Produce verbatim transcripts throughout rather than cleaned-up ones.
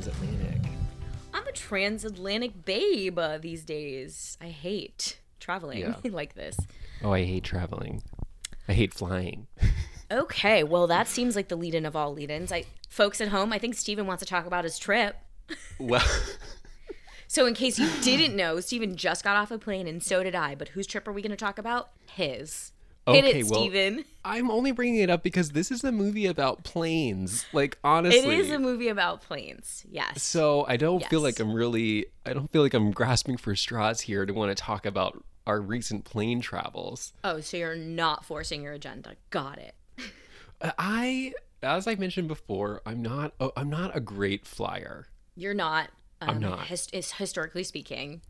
transatlantic. I'm a transatlantic babe uh, these days. I hate traveling yeah. like this. Oh, I hate traveling. I hate flying. Okay, well, that seems like the lead-in of all lead-ins. I, folks at home, I think Stephen wants to talk about his trip. Well... So in case you didn't know, Stephen just got off a plane, and so did I. But whose trip are we going to talk about? His. Okay, Hit it, well, Stephen. I'm only bringing it up because this is a movie about planes. Like, honestly. It is a movie about planes, yes. So I don't yes. feel like I'm really, I don't feel like I'm grasping for straws here to want to talk about our recent plane travels. Oh, so you're not forcing your agenda. Got it. I, as I mentioned before, I'm not, oh, I'm not a great flyer. You're not. Um, I'm not. His, is historically speaking,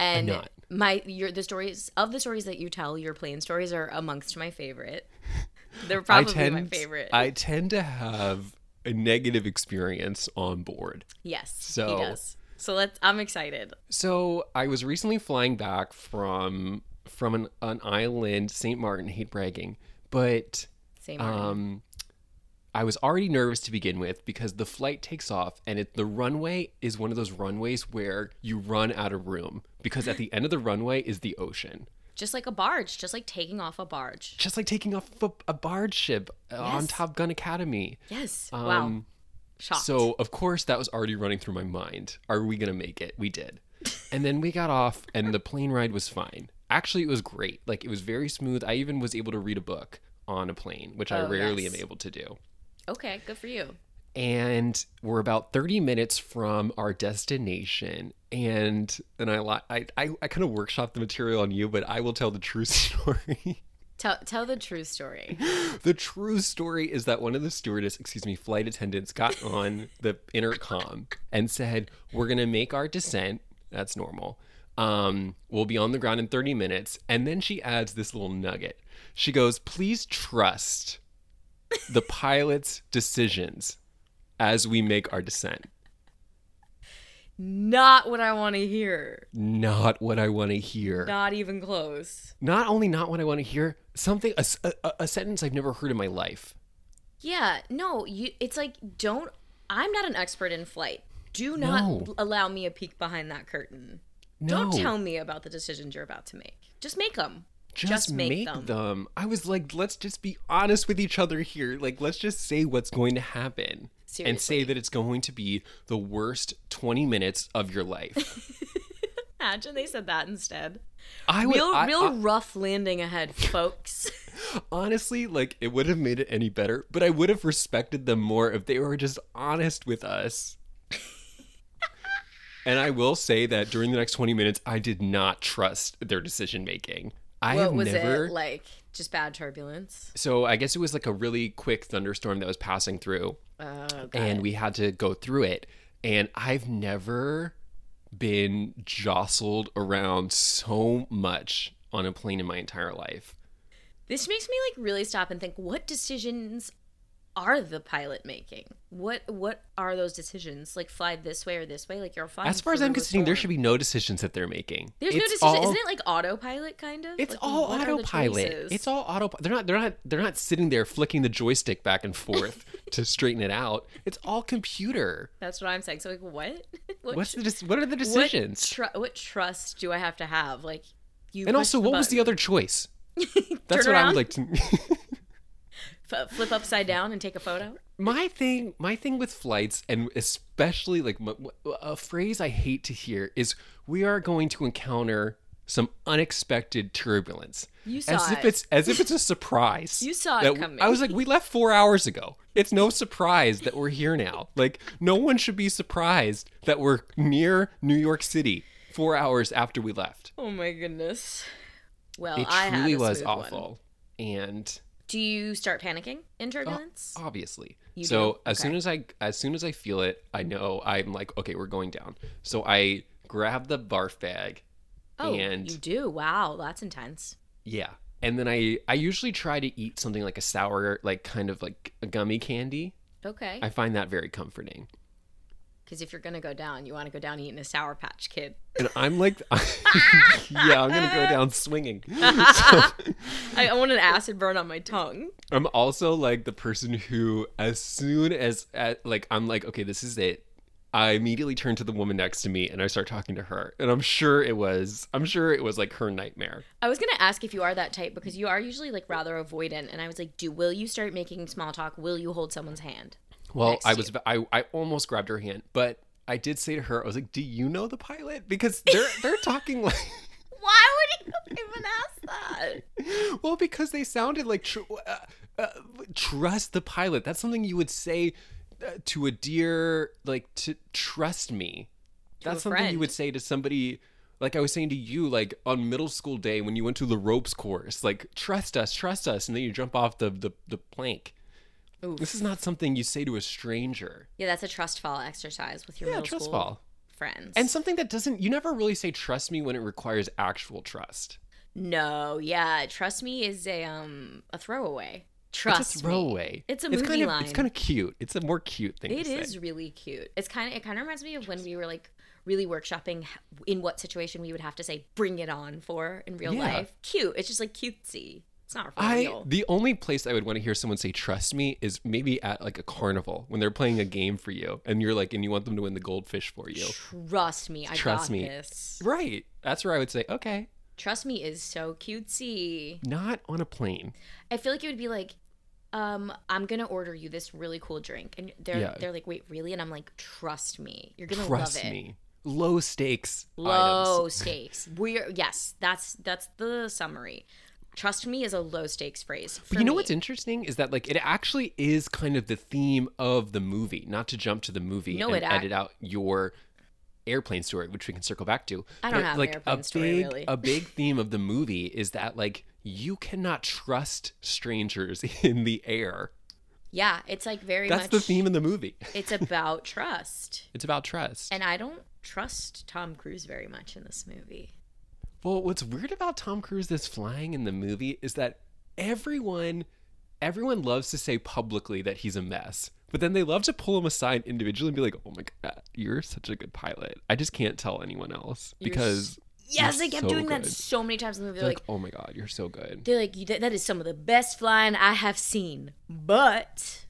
and I'm not. my your the stories of the stories that you tell, your plane stories are amongst my favorite. They're probably tend, my favorite. I tend to have a negative experience on board. Yes, so, he does. So let's. I'm excited. So I was recently flying back from from an, an island, Saint Martin. Hate bragging, but Saint Martin. Um, I was already nervous to begin with because the flight takes off and it, the runway is one of those runways where you run out of room because at the end of the runway is the ocean. Just like a barge, just like taking off a barge. Just like taking off a, a barge ship yes. on Top Gun Academy. Yes. Um, wow. Shocked. So, of course, that was already running through my mind. Are we going to make it? We did. And then we got off and the plane ride was fine. Actually, it was great. Like, it was very smooth. I even was able to read a book on a plane, which oh, I rarely yes. am able to do. Okay, good for you. And we're about thirty minutes from our destination. And and I I I, I kind of workshopped the material on you, but I will tell the true story. Tell, tell the true story. The true story is that one of the stewardess, excuse me, flight attendants got on the intercom and said, we're going to make our descent. That's normal. Um, we'll be on the ground in thirty minutes. And then she adds this little nugget. She goes, please trust the pilot's decisions as we make our descent. Not what I want to hear. Not what I want to hear. Not even close. Not only not what I want to hear, something a, a, a sentence I've never heard in my life. Yeah, no, you. It's like don't. I'm not an expert in flight. Do not no. allow me a peek behind that curtain. No. Don't tell me about the decisions you're about to make. Just make them. Just, just make, make them. them. I was like, let's just be honest with each other here. Like, let's just say what's going to happen. Seriously. And say that it's going to be the worst twenty minutes of your life. Imagine they said that instead. I would, real I, real I, rough landing ahead, folks. Honestly, like, it wouldn't have made it any better, but I would have respected them more if they were just honest with us. And I will say that during the next twenty minutes, I did not trust their decision making. I what have was never, it like? Just bad turbulence? So I guess it was like a really quick thunderstorm that was passing through. Uh, and it. we had to go through it. And I've never been jostled around so much on a plane in my entire life. This makes me like really stop and think, what decisions are the pilot making? What what are those decisions? Like, fly this way or this way? Like, you're flying. As far as I'm concerned, there should be no decisions that they're making. There's it's no decisions. All, Isn't it like autopilot kind of? It's like, all autopilot. It's all autopilot. They're not they're not they're not sitting there flicking the joystick back and forth to straighten it out. It's all computer. That's what I'm saying. So like what? what What's the de- what are the decisions? What, tr- what trust do I have to have? Like you And also what button. was the other choice? That's what around? I would like to F- flip upside down and take a photo. My thing, my thing with flights, and especially like my, a phrase I hate to hear is, "We are going to encounter some unexpected turbulence." You saw as it. if it's as if it's a surprise. You saw it coming. I was like, "We left four hours ago. It's no surprise that we're here now." Like, no one should be surprised that we're near New York City four hours after we left. Oh my goodness! Well, it I truly had a was awful, one. and. Do you start panicking in turbulence? Uh, obviously. You so do? as okay. soon as I as soon as I feel it, I know I'm like, okay, we're going down. So I grab the barf bag. Oh, and you do? Wow, that's intense. Yeah, and then I I usually try to eat something like a sour, like kind of like a gummy candy. Okay. I find that very comforting. Because if you're gonna go down, you want to go down eating a Sour Patch Kid. And I'm like, yeah, I'm gonna go down swinging. So, I want an acid burn on my tongue. I'm also like the person who, as soon as, as like, I'm like, okay, this is it. I immediately turn to the woman next to me and I start talking to her. And I'm sure it was, I'm sure it was like her nightmare. I was going to ask if you are that type because you are usually like rather avoidant. And I was like, do, will you start making small talk? Will you hold someone's hand? Well, I was, I, I almost grabbed her hand, but I did say to her, I was like, do you know the pilot? Because they're, they're talking like. Why would you even ask that? Well, because they sounded like, tr- uh, uh, trust the pilot. That's something you would say Uh, to a dear, like, to trust me. To That's something you would say to somebody, like I was saying to you, like, on middle school day when you went to the ropes course, like, trust us, trust us, and then you jump off the, the, the plank. Oof. This is not something you say to a stranger. Yeah, that's a trust fall exercise with your yeah, middle trust school fall. friends. And something that doesn't, you never really say trust me when it requires actual trust. No, yeah, trust me is a um a throwaway. Trust it's a throwaway. Me. It's a movie it's kind of, line. It's kind of cute. It's a more cute thing. It to is say. really cute. It's kind of. It kind of reminds me of when we were like really workshopping in what situation we would have to say "bring it on" for in real yeah. life. Cute. It's just like cutesy. It's not real. I, the only place I would want to hear someone say "trust me" is maybe at like a carnival when they're playing a game for you and you're like and you want them to win the goldfish for you. Trust me. I trust got me. This. Right. That's where I would say okay. Trust me is so cutesy. Not on a plane. I feel like it would be like, um, I'm going to order you this really cool drink. And they're yeah. they're like, wait, really? And I'm like, trust me. You're going to love it. Trust me. Low stakes Low items. stakes. We're, yes, that's that's the summary. Trust me is a low stakes phrase. But you know me. What's interesting is that like it actually is kind of the theme of the movie. Not to jump to the movie no, and it act- edit out your airplane story, which we can circle back to. I don't but, have like, an airplane a story, big, really. A big theme of the movie is that, like, you cannot trust strangers in the air. Yeah, it's, like, very That's much... That's the theme in the movie. It's about trust. It's about trust. And I don't trust Tom Cruise very much in this movie. Well, what's weird about Tom Cruise that's flying in the movie is that everyone, everyone loves to say publicly that he's a mess. But then they love to pull him aside individually and be like, oh my God, you're such a good pilot. I just can't tell anyone else because you're Yes, they kept so doing good. that so many times in the movie. They're like, like, oh my God, you're so good. They're like, that is some of the best flying I have seen. But.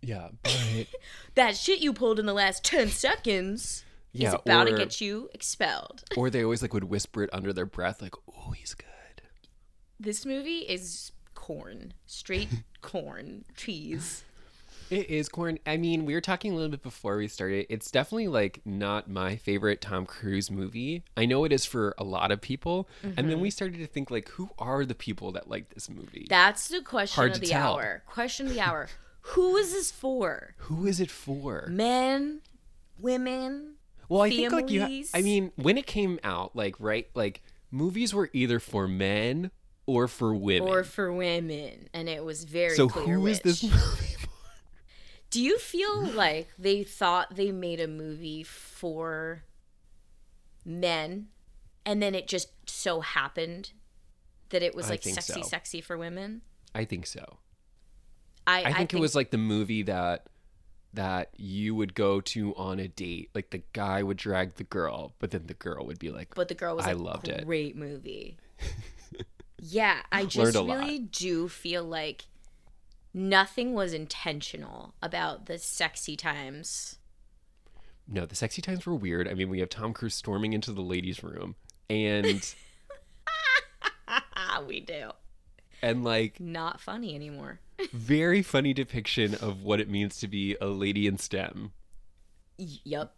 Yeah, but. That shit you pulled in the last ten seconds yeah, is about or, to get you expelled. Or they always like would whisper it under their breath like, oh, he's good. This movie is corn. Straight corn. Cheese. It is corn. I mean, we were talking a little bit before we started. It's definitely like not my favorite Tom Cruise movie. I know it is for a lot of people. Mm-hmm. And then we started to think like, who are the people that like this movie? That's the question Hard of the tell. hour. Question of the hour. Who is this for? Who is it for? Men, women, well, I families. think like you. Ha- I mean, when it came out, like right, like movies were either for men or for women, or for women, and it was very so clear who which. is this movie? Do you feel like they thought they made a movie for men and then it just so happened that it was like sexy, so. sexy for women? I think so. I, I, think, I think it was like the movie that that you would go to on a date. Like the guy would drag the girl, but then the girl would be like, but the girl was I like, loved great it. Great movie. Yeah, I just really lot. do feel like nothing was intentional about the sexy times. No, the sexy times were weird. I mean, we have Tom Cruise storming into the ladies' room. And... we do. And, like... Not funny anymore. Very funny depiction of what it means to be a lady in STEM. Yep.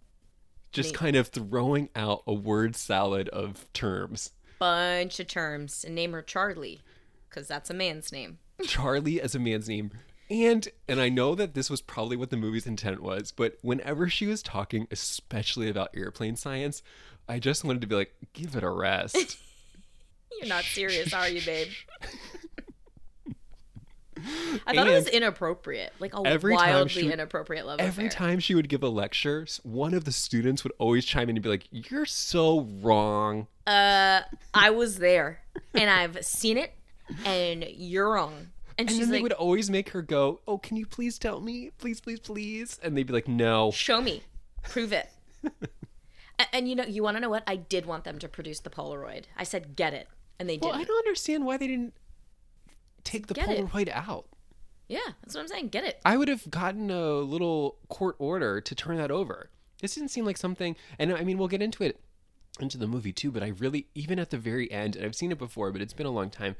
Just Maybe. kind of throwing out a word salad of terms. Bunch of terms. And name her Charlie, because that's a man's name. Charlie as a man's name. And and I know that this was probably what the movie's intent was, but whenever she was talking, especially about airplane science, I just wanted to be like, give it a rest. You're not serious, are you, babe? I thought and it was inappropriate, like a wildly would, inappropriate love Every affair. time she would give a lecture, one of the students would always chime in and be like, you're so wrong. Uh, I was there, and I've seen it. And you're wrong. And, and she's then they like, would always make her go, oh, can you please tell me? Please, please, please. And they'd be like, no. Show me. Prove it. and, and you know, you want to know what? I did want them to produce the Polaroid. I said, get it. And they did. Well, didn't. I don't understand why they didn't take the get Polaroid it. out. Yeah, that's what I'm saying. Get it. I would have gotten a little court order to turn that over. This didn't seem like something, and I mean, we'll get into it, into the movie too, but I really, even at the very end, and I've seen it before, but it's been a long time,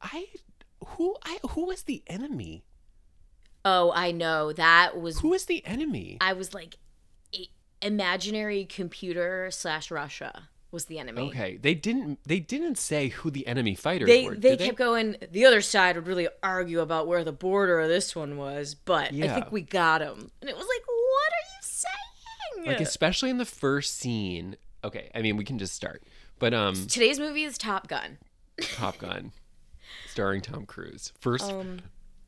I, who, I, who was the enemy? Oh, I know. That was... Who was the enemy? I was like, imaginary computer slash Russia was the enemy. Okay. They didn't They didn't say who the enemy fighters they, were. They did kept they? going, the other side would really argue about where the border of this one was, but yeah. I think we got him. And it was like, what are you saying? Like, especially in the first scene. Okay. I mean, we can just start. But um, today's movie is Top Gun. Top Gun. Starring Tom Cruise. First, um,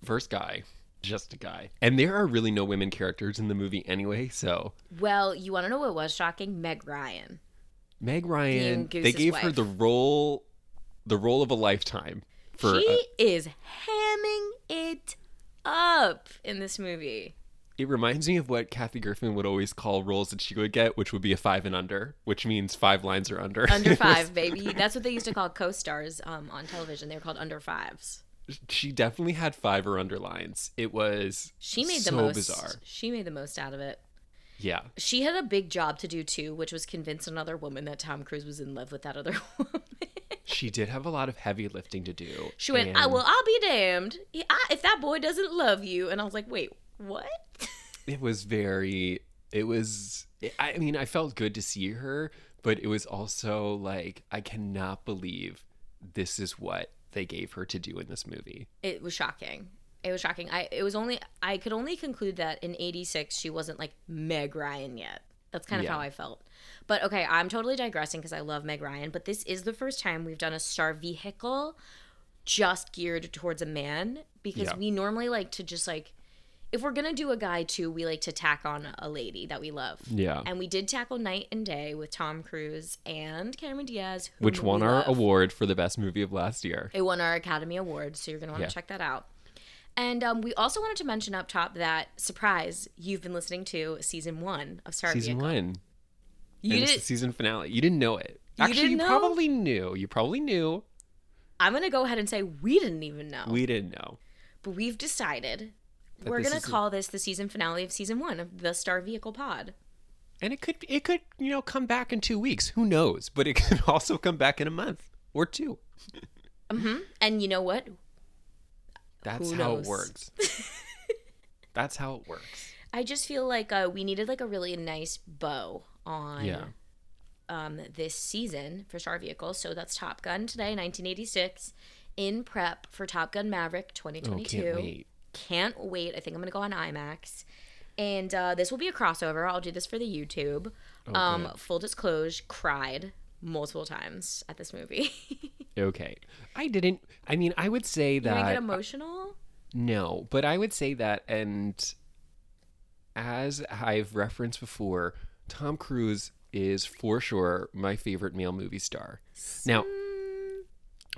first guy. Just a guy. And there are really no women characters in the movie anyway, so. Well, you want to know what was shocking? Meg Ryan. Meg Ryan, they gave wife. her the role the role of a lifetime. For She a, is hamming it up in this movie. It reminds me of what Kathy Griffin would always call roles that she would get, which would be a five and under, which means five lines or under. Under five, baby. That's what they used to call co-stars um, on television. They were called under fives. She definitely had five or under lines. It was she made so the most, bizarre. She made the most out of it. Yeah. She had a big job to do, too, which was convince another woman that Tom Cruise was in love with that other woman. She did have a lot of heavy lifting to do. She went, and... I, well, I'll be damned if that boy doesn't love you. And I was like, wait, what? It was very, it was, I mean, I felt good to see her, but it was also like, I cannot believe this is what they gave her to do in this movie. It was shocking. It was shocking. I it was only I could only conclude that in eighty-six she wasn't like Meg Ryan yet. That's kind of yeah. how I felt. But okay, I'm totally digressing because I love Meg Ryan, but this is the first time we've done a star vehicle just geared towards a man, because yeah. we normally like to just like, if we're going to do a guy too, we like to tack on a lady that we love. Yeah. And we did tackle Night and Day with Tom Cruise and Cameron Diaz. Which won our love. award for the best movie of last year. It won our Academy Award, so you're going to want to yeah. check that out. And um, we also wanted to mention up top that, surprise, you've been listening to season one of Star Season Vehicle. one. You did the season finale. You didn't know it. You Actually, you know? probably knew. You probably knew. I'm going to go ahead and say we didn't even know. We didn't know. But we've decided... We're going to call this the season finale of season one of the Star Vehicle Pod. And it could, it could, you know, come back in two weeks. Who knows? But it could also come back in a month or two. Mm-hmm. And you know what? That's how it works. That's how it works. I just feel like uh, we needed like a really nice bow on yeah. um, this season for Star Vehicle. So that's Top Gun today, nineteen eighty-six, in prep for Top Gun Maverick twenty twenty-two. Oh, can't wait. Can't wait. I think I'm going to go on IMAX. And uh, this will be a crossover. I'll do this for the YouTube. Okay. Um, full disclosure, cried multiple times at this movie. Okay. I didn't. I mean, I would say that. Did I get emotional? No. But I would say that. And as I've referenced before, Tom Cruise is for sure my favorite male movie star. Now,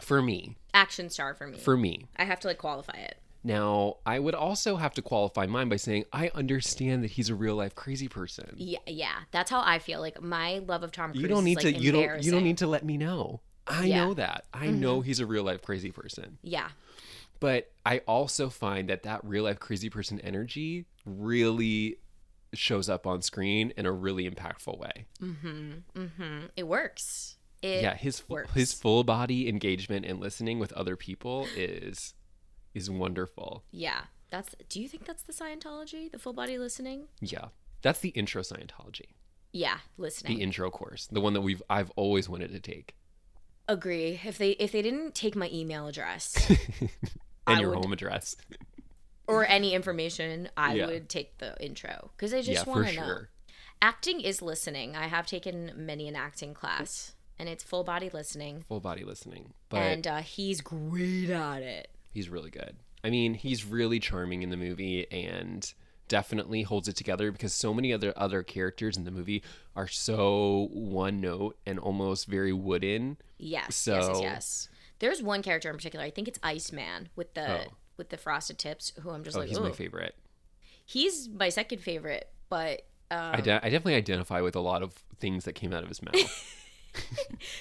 for me. Action star for me. For me. I have to like qualify it. Now, I would also have to qualify mine by saying I understand that he's a real life crazy person. Yeah, yeah, that's how I feel. Like my love of Tom Cruise. You don't need is, like, to. You don't. You don't need to let me know. I yeah. know that. I mm-hmm. know he's a real life crazy person. Yeah. But I also find that that real life crazy person energy really shows up on screen in a really impactful way. Mm-hmm. Mm-hmm. It works. It yeah. His works. his full body engagement and listening with other people is. is wonderful. Yeah. That's do you think that's the Scientology, the full body listening? Yeah. That's the intro Scientology. Yeah, listening. The intro course, the one that we've I've always wanted to take. Agree. If they if they didn't take my email address and I your would, home address or any information, I yeah. would take the intro cuz I just yeah, want to know. Sure. Acting is listening. I have taken many an acting class and it's full body listening. Full body listening. But and uh, he's great at it. He's really good. I mean, he's really charming in the movie and definitely holds it together because so many other other characters in the movie are so one note and almost very wooden. Yes, so, yes, yes, yes. There's one character in particular. I think it's Iceman with the oh. with the frosted tips, who I'm just oh, like, he's Ooh. my favorite. He's my second favorite, but um, I, de- I definitely identify with a lot of things that came out of his mouth.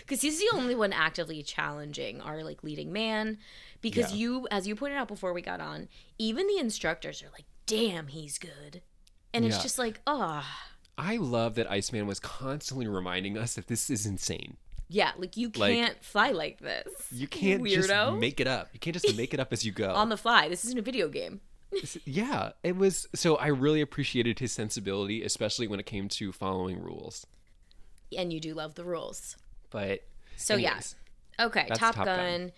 Because he's the only one actively challenging our like leading man because yeah. you as you pointed out before we got on, even the instructors are like, damn, he's good. And yeah. it's just like, oh, I love that Iceman was constantly reminding us that this is insane. Yeah, like you can't like, fly like this. You can't weirdo. just make it up. You can't just make it up as you go. On the fly. This isn't a video game. Yeah, it was. So I really appreciated his sensibility, especially when it came to following rules. And you do love the rules. But so anyways, yeah. Okay, Top, Top Gun. Gun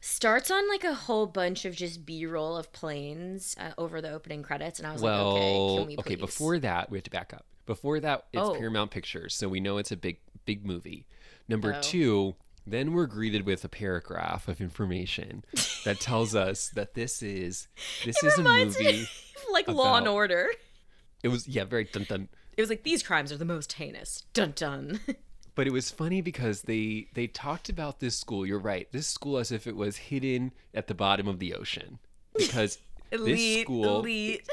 starts on like a whole bunch of just B-roll of planes uh, over the opening credits, and I was well, like, okay, can we please? Okay, before that, we have to back up. Before that, it's oh. Paramount Pictures, so we know it's a big, big movie. Number oh. two, then we're greeted with a paragraph of information that tells us that this is this it is a movie me of, like about, Law and Order. It was yeah, very dun dun. It was like these crimes are the most heinous. Dun dun. But it was funny because they, they talked about this school, you're right, this school as if it was hidden at the bottom of the ocean. Because elite, this school... Elite.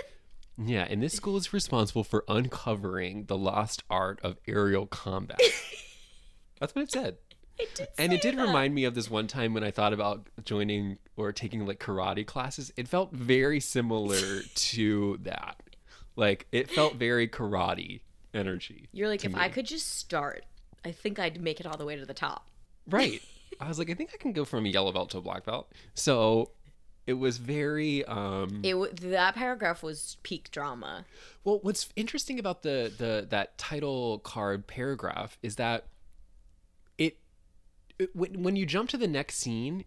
Yeah, and this school is responsible for uncovering the lost art of aerial combat. That's what it said. It did and it did that. Remind me of this one time when I thought about joining or taking like karate classes. It felt very similar to that. Like, it felt very karate energy. You're like, if me. I could just start... I think I'd make it all the way to the top. Right. I was like, I think I can go from a yellow belt to a black belt. So it was very... Um, it w- that paragraph was peak drama. Well, what's interesting about the, the that title card paragraph is that it, it when, when you jump to the next scene,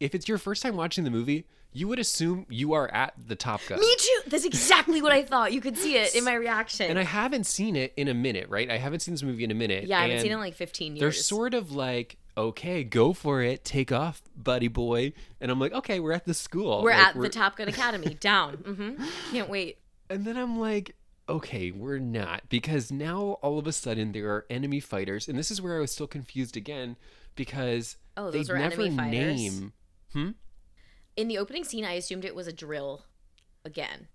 if it's your first time watching the movie, you would assume you are at the Top Gun. Me too. That's exactly what I thought. You could see it in my reaction. And I haven't seen it in a minute, right? I haven't seen this movie in a minute. Yeah, I haven't seen it in like fifteen years. They're sort of like, okay, go for it. Take off, buddy boy. And I'm like, okay, we're at the school. We're like, at we're... the Top Gun Academy. Down. Mm-hmm. Can't wait. And then I'm like, okay, we're not. Because now all of a sudden there are enemy fighters. And this is where I was still confused again because oh, those they never name... Hmm? In the opening scene, I assumed it was a drill again.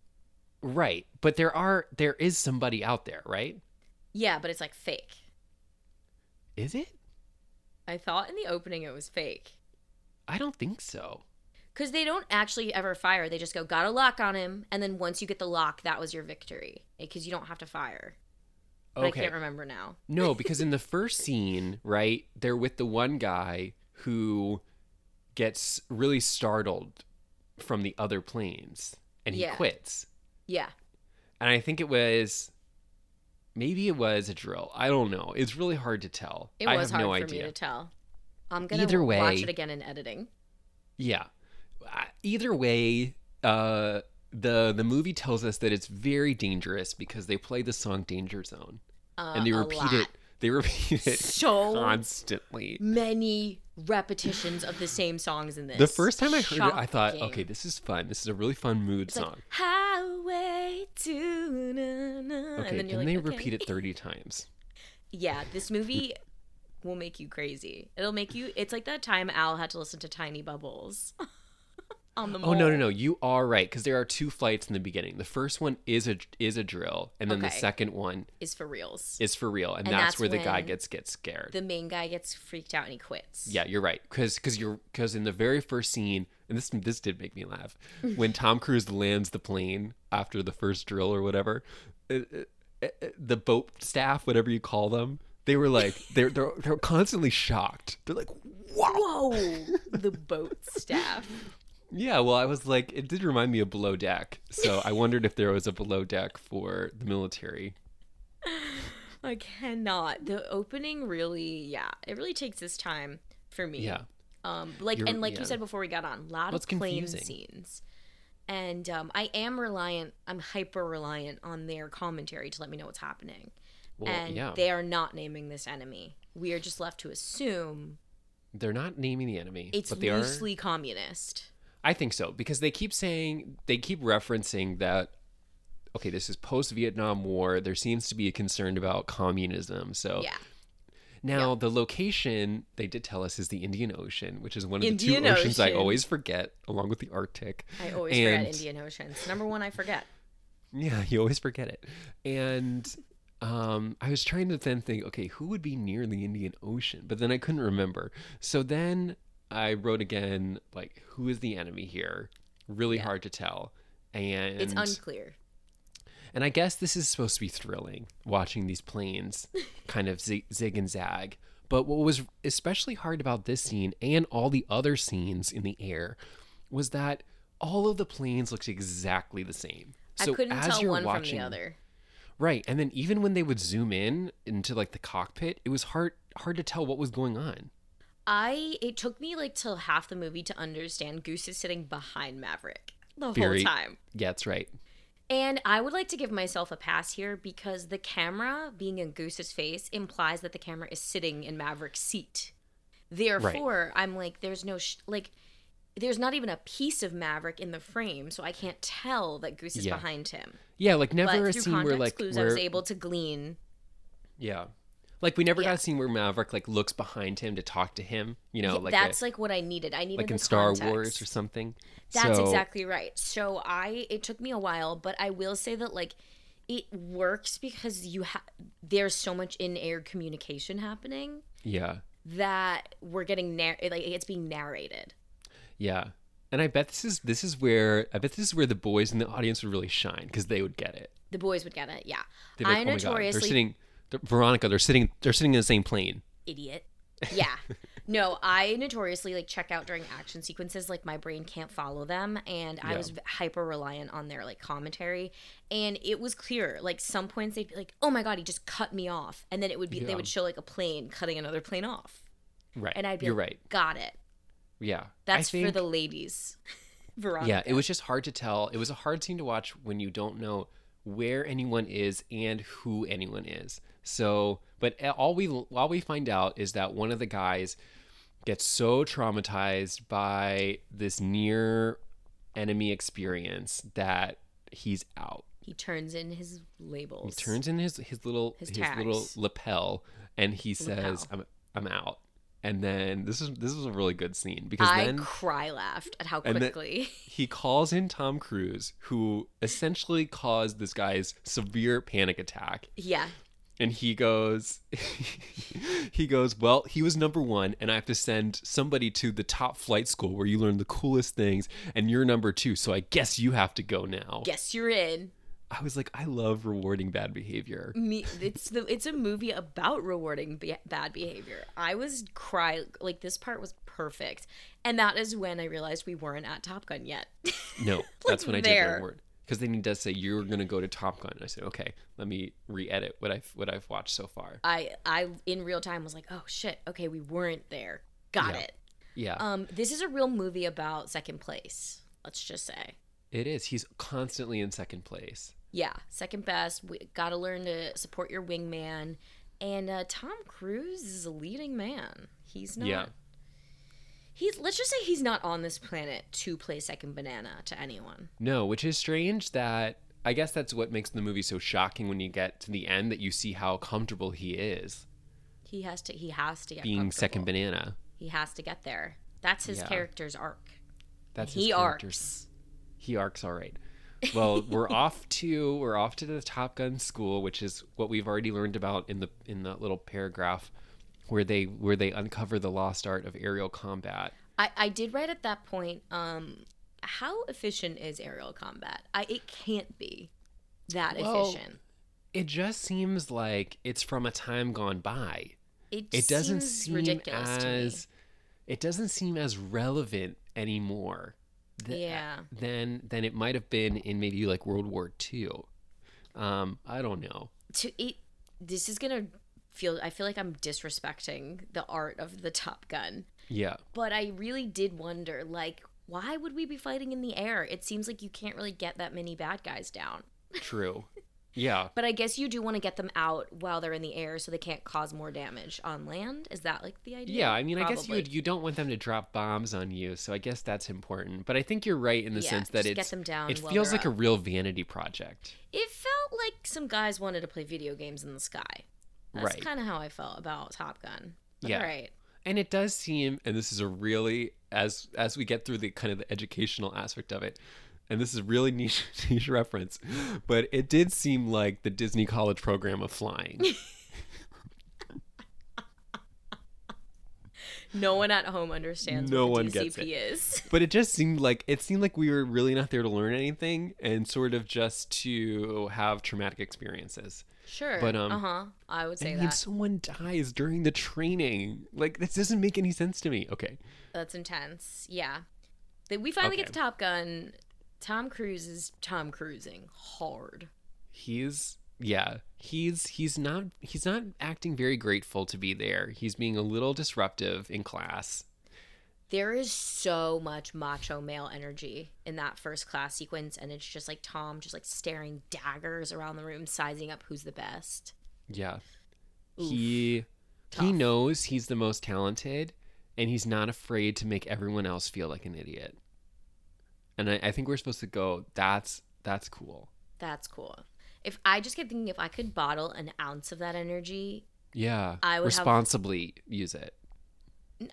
Right. But there are there is somebody out there, right? Yeah, but it's like fake. Is it? I thought in the opening it was fake. I don't think so. Because they don't actually ever fire. They just go, got a lock on him. And then once you get the lock, that was your victory. Because you don't have to fire. But okay. I can't remember now. No, because in the first scene, right, they're with the one guy who... gets really startled from the other planes and he yeah. quits. Yeah. And I think it was, maybe it was a drill. I don't know. It's really hard to tell. It was I have hard no for idea. me to tell. I'm going to watch it again in editing. Yeah. Either way, uh, the the movie tells us that it's very dangerous because they play the song Danger Zone. Uh, and they repeat lot. it. They repeat it so constantly. Many repetitions of the same songs in this. The first time I heard Shocking. it, I thought, okay, this is fun. This is a really fun mood it's song. Like, highway to na-na. Okay, and then, you're then like, they okay. repeat it thirty times. Yeah, this movie will make you crazy. It'll make you, it's like that time Al had to listen to Tiny Bubbles on the mall. Oh, no, no, no. You are right, because there are two flights in the beginning. The first one is a is a drill, and then okay. the second one... Is for reals. Is for real, and, and that's, that's where the guy gets gets scared. The main guy gets freaked out, and he quits. Yeah, you're right, because in the very first scene, and this, this did make me laugh, when Tom Cruise lands the plane after the first drill or whatever, it, it, it, the boat staff, whatever you call them, they were like, they're, they're, they're constantly shocked. They're like, wow. Whoa, the boat staff. Yeah, well, I was like, it did remind me of Below Deck. So I wondered if there was a Below Deck for the military. I cannot. The opening really, yeah, it really takes its time for me. Yeah. Um, like You're, And like yeah. you said before we got on, a lot well, of plane confusing. scenes. And um, I am reliant, I'm hyper reliant on their commentary to let me know what's happening. Well, and yeah. they are not naming this enemy. We are just left to assume. They're not naming the enemy. It's but they loosely are... communist. I think so, because they keep saying, they keep referencing that, okay, this is post-Vietnam War. There seems to be a concern about communism. So yeah. now yeah. the location, they did tell us, is the Indian Ocean, which is one of Indian the two oceans Ocean. I always forget, along with the Arctic. I always and, forget Indian Ocean. It's number one I forget. Yeah, you always forget it. And um, I was trying to then think, okay, who would be near the Indian Ocean? But then I couldn't remember. So then... I wrote again, like, who is the enemy here? Really yeah. hard to tell. And it's unclear. And I guess this is supposed to be thrilling, watching these planes kind of zig, zig and zag. But what was especially hard about this scene and all the other scenes in the air was that all of the planes looked exactly the same. So I couldn't as tell you're one watching, from the other. Right. And then even when they would zoom in into like the cockpit, it was hard hard to tell what was going on. I it took me like till half the movie to understand Goose is sitting behind Maverick the Very, whole time. Yeah, that's right. And I would like to give myself a pass here because the camera being in Goose's face implies that the camera is sitting in Maverick's seat. Therefore, right. I'm like, there's no, sh- like, there's not even a piece of Maverick in the frame, so I can't tell that Goose is yeah. behind him. Yeah, like never but a scene where like clues, where... I was able to glean. Yeah. Like we never yeah. got a scene where Maverick like looks behind him to talk to him, you know, yeah, like that's a, like what I needed. I needed like in Star context. Wars or something. That's so, exactly right. So I it took me a while, but I will say that like it works because you have there's so much in-air communication happening. Yeah. That we're getting narr- like it's being narrated. Yeah. And I bet this is this is where I bet this is where the boys in the audience would really shine because they would get it. The boys would get it. Yeah. They'd be like, I oh notoriously my God, they're sitting Veronica, they're sitting they're sitting in the same plane. Idiot. Yeah. No, I notoriously like check out during action sequences. Like my brain can't follow them. And I yeah. was hyper reliant on their like commentary. And it was clear. Like some points they'd be like, oh my God, he just cut me off. And then it would be yeah. they would show like a plane cutting another plane off. Right. And I'd be You're like, right. got it. Yeah. That's think... for the ladies. Veronica. Yeah, it was just hard to tell. It was a hard scene to watch when you don't know where anyone is and who anyone is. So, but all we all we find out is that one of the guys gets so traumatized by this near enemy experience that he's out. He turns in his labels. He turns in his his little his, his little lapel, and he says, lapel. "I'm I'm out." And then this is this is a really good scene because I then, cry laughed at how quickly he calls in Tom Cruise, who essentially caused this guy's severe panic attack. Yeah. And he goes, he goes, well, he was number one, and I have to send somebody to the top flight school where you learn the coolest things, and you're number two, so I guess you have to go now. Guess you're in. I was like, I love rewarding bad behavior. Me, it's the it's a movie about rewarding be- bad behavior. I was cry like this part was perfect, and that is when I realized we weren't at Top Gun yet. No, like that's when I there. did the reward. Because then he does say you're gonna go to Top Gun, and I said, okay, let me re-edit what I've what I've watched so far. I, I in real time was like, oh shit, okay, we weren't there. Got yeah. it. Yeah. Um, this is a real movie about second place. Let's just say it is. He's constantly in second place. Yeah, second best. We gotta learn to support your wingman, and uh, Tom Cruise is a leading man. He's not. Yeah. He's, let's just say he's not on this planet to play second banana to anyone. No, which is strange that I guess that's what makes the movie so shocking when you get to the end that you see how comfortable he is. He has to he has to get being second banana. He has to get there. That's his yeah. character's arc. That's his he arcs. He arcs all right. Well, we're off to we're off to the Top Gun school, which is what we've already learned about in the in the little paragraph. Where they where they uncover the lost art of aerial combat. I, I did write at that point, um, how efficient is aerial combat? I it can't be that well, efficient. It just seems like it's from a time gone by. It, it doesn't seems seem ridiculous as to me. It doesn't seem as relevant anymore. Th- yeah. Than than it might have been in maybe like World War Two. Um, I don't know. To it, this is gonna. Feel I feel like I'm disrespecting the art of the Top Gun. Yeah. But I really did wonder, like, why would we be fighting in the air? It seems like you can't really get that many bad guys down. True. Yeah. But I guess you do want to get them out while they're in the air so they can't cause more damage on land. Is that like the idea? Yeah, I mean, probably. I guess you would, you don't want them to drop bombs on you, so I guess that's important. But I think you're right in the yeah, sense that it's, get them down it feels like up. a real vanity project. It felt like some guys wanted to play video games in the sky. That's right. Kind of how I felt about Top Gun. But yeah. All right. And it does seem, and this is a really, as as we get through the kind of the educational aspect of it, and this is really niche, niche reference, but it did seem like the Disney College Program of flying. No one at home understands no what the one gets it. Is. But it just seemed like it seemed like we were really not there to learn anything and sort of just to have traumatic experiences. Sure. But um, uh-huh. I would say and that. And someone dies during the training. Like, this doesn't make any sense to me. Okay. That's intense. Yeah. We finally okay. get to Top Gun. Tom Cruise is Tom Cruising hard. He's yeah. He's he's not he's not acting very grateful to be there. He's being a little disruptive in class. There is so much macho male energy in that first class sequence, and it's just like Tom just like staring daggers around the room, sizing up who's the best. Yeah. Oof. He Tough. He knows he's the most talented, and he's not afraid to make everyone else feel like an idiot. And I, I think we're supposed to go, that's that's cool. That's cool. If I just kept thinking, if I could bottle an ounce of that energy, yeah, I would responsibly have, use it.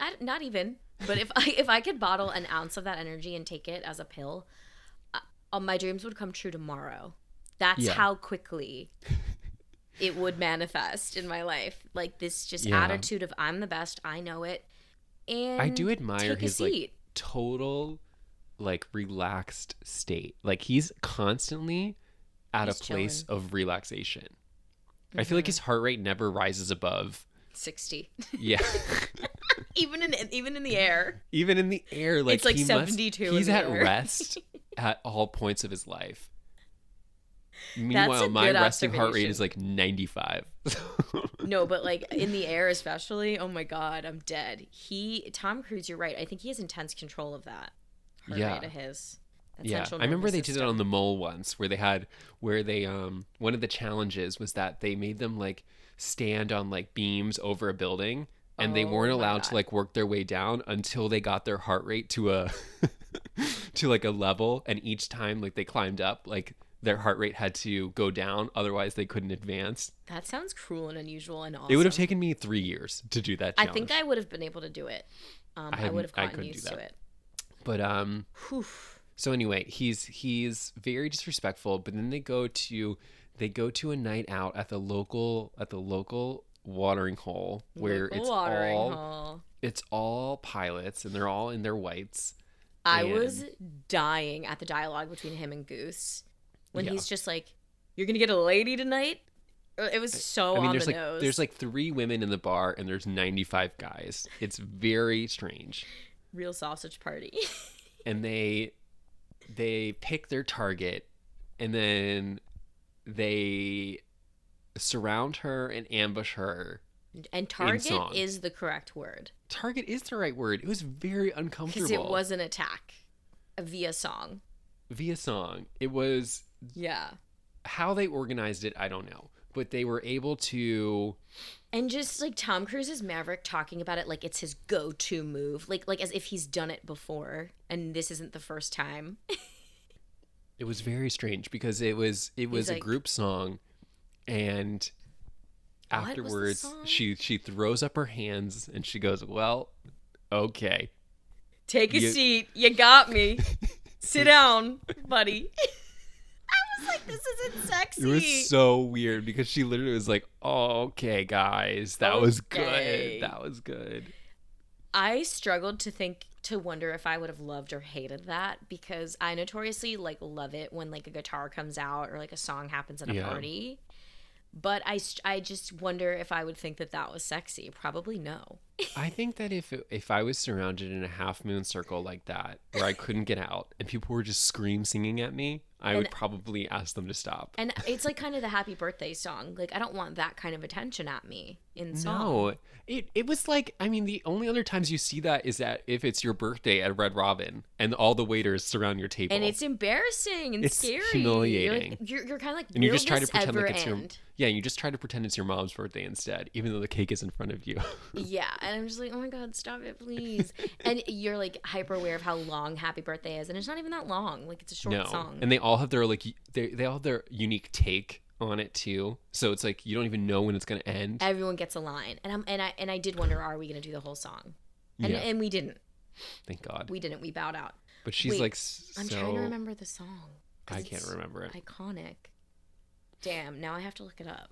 I, not even, but if I if I could bottle an ounce of that energy and take it as a pill, uh, all my dreams would come true tomorrow. That's yeah. how quickly it would manifest in my life. Like this just yeah. attitude of I'm the best, I know it. And I do admire his like total like relaxed state. Like he's constantly at he's a place chilling. Of relaxation. Mm-hmm. I feel like his heart rate never rises above sixty. Yeah. even in even in the air. Even in the air, like it's like he seventy-two. Must, he's at air. Rest at all points of his life. Meanwhile, my resting heart rate is like ninety-five. No, but like in the air especially, oh my God, I'm dead. He, Tom Cruise, you're right. I think he has intense control of that heart yeah. rate of his. That's yeah, I remember they system. Did it on The Mole once where they had, where they, um, one of the challenges was that they made them like stand on like beams over a building and oh, they weren't allowed God. To like work their way down until they got their heart rate to a, to like a level. And each time like they climbed up, like their heart rate had to go down. Otherwise they couldn't advance. That sounds cruel and unusual and awesome. It would have taken me three years to do that challenge. I think I would have been able to do it. Um, I, I would have gotten used to it. But, um, Whew. So anyway, he's he's very disrespectful, but then they go to they go to a night out at the local at the local watering hole where local it's watering all hole. It's all pilots and they're all in their whites. I and... was dying at the dialogue between him and Goose when yeah. he's just like, "You're gonna get a lady tonight." It was so I mean, on the like, nose. There's like three women in the bar and there's ninety-five guys. It's very strange. Real sausage party. And they. They pick their target and then they surround her and ambush her. And target is the correct word. Target is the right word. It was very uncomfortable. Because it was an attack via song. Via song. It was. Yeah. How they organized it, I don't know. But they were able to. And just like Tom Cruise's Maverick talking about it like it's his go-to move. Like like as if he's done it before and this isn't the first time. It was very strange because it was it was he's a like, group song and afterwards song? she she throws up her hands and she goes, "Well, okay. Take a you- seat. You got me. Sit down, buddy." Like, this isn't sexy. It was so weird because she literally was like, "Oh, okay, guys, that okay. was good. That was good." I struggled to think to wonder if I would have loved or hated that because I notoriously like love it when like a guitar comes out or like a song happens at a yeah. party. But I, I just wonder if I would think that that was sexy. Probably no. I think that if it, if I was surrounded in a half moon circle like that, where I couldn't get out and people were just scream singing at me, I and, would probably ask them to stop. And it's like kind of the happy birthday song. Like, I don't want that kind of attention at me in song. No. It, it was like, I mean, the only other times you see that is that if it's your birthday at Red Robin and all the waiters surround your table. And it's embarrassing and it's scary. It's humiliating. You're, like, you're, you're kind of like, and you just try to pretend like it's your... Yeah, you just try to pretend it's your mom's birthday instead, even though the cake is in front of you. Yeah, and I'm just like, oh my God, stop it, please. And you're like hyper aware of how long Happy Birthday is, and it's not even that long. Like, it's a short no. song. And they all have their like, they they all have their unique take on it too. So it's like you don't even know when it's gonna end. Everyone gets a line, and I'm and I and I did wonder, are we gonna do the whole song? And yeah. and we didn't. Thank God. We didn't. We bowed out. But she's Wait, like, so... I'm trying to remember the song. I can't remember it. Iconic. Damn, now I have to look it up.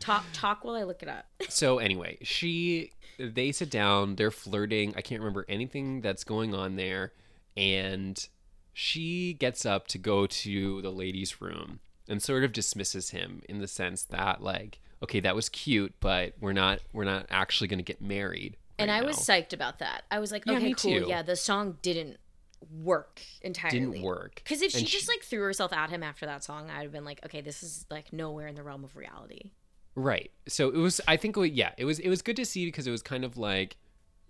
Talk, talk while I look it up. So anyway, she, they sit down, they're flirting. I can't remember anything that's going on there. And she gets up to go to the ladies' room and sort of dismisses him in the sense that, like, okay, that was cute, but we're not, we're not actually going to get married. Right and I now. was psyched about that. I was like, yeah, okay, cool. Too. Yeah, the song didn't work entirely. Didn't work. Because if she, she just like threw herself at him after that song, I would have been like, okay, this is like nowhere in the realm of reality. Right. So it was, I think, yeah, it was, it was good to see because it was kind of like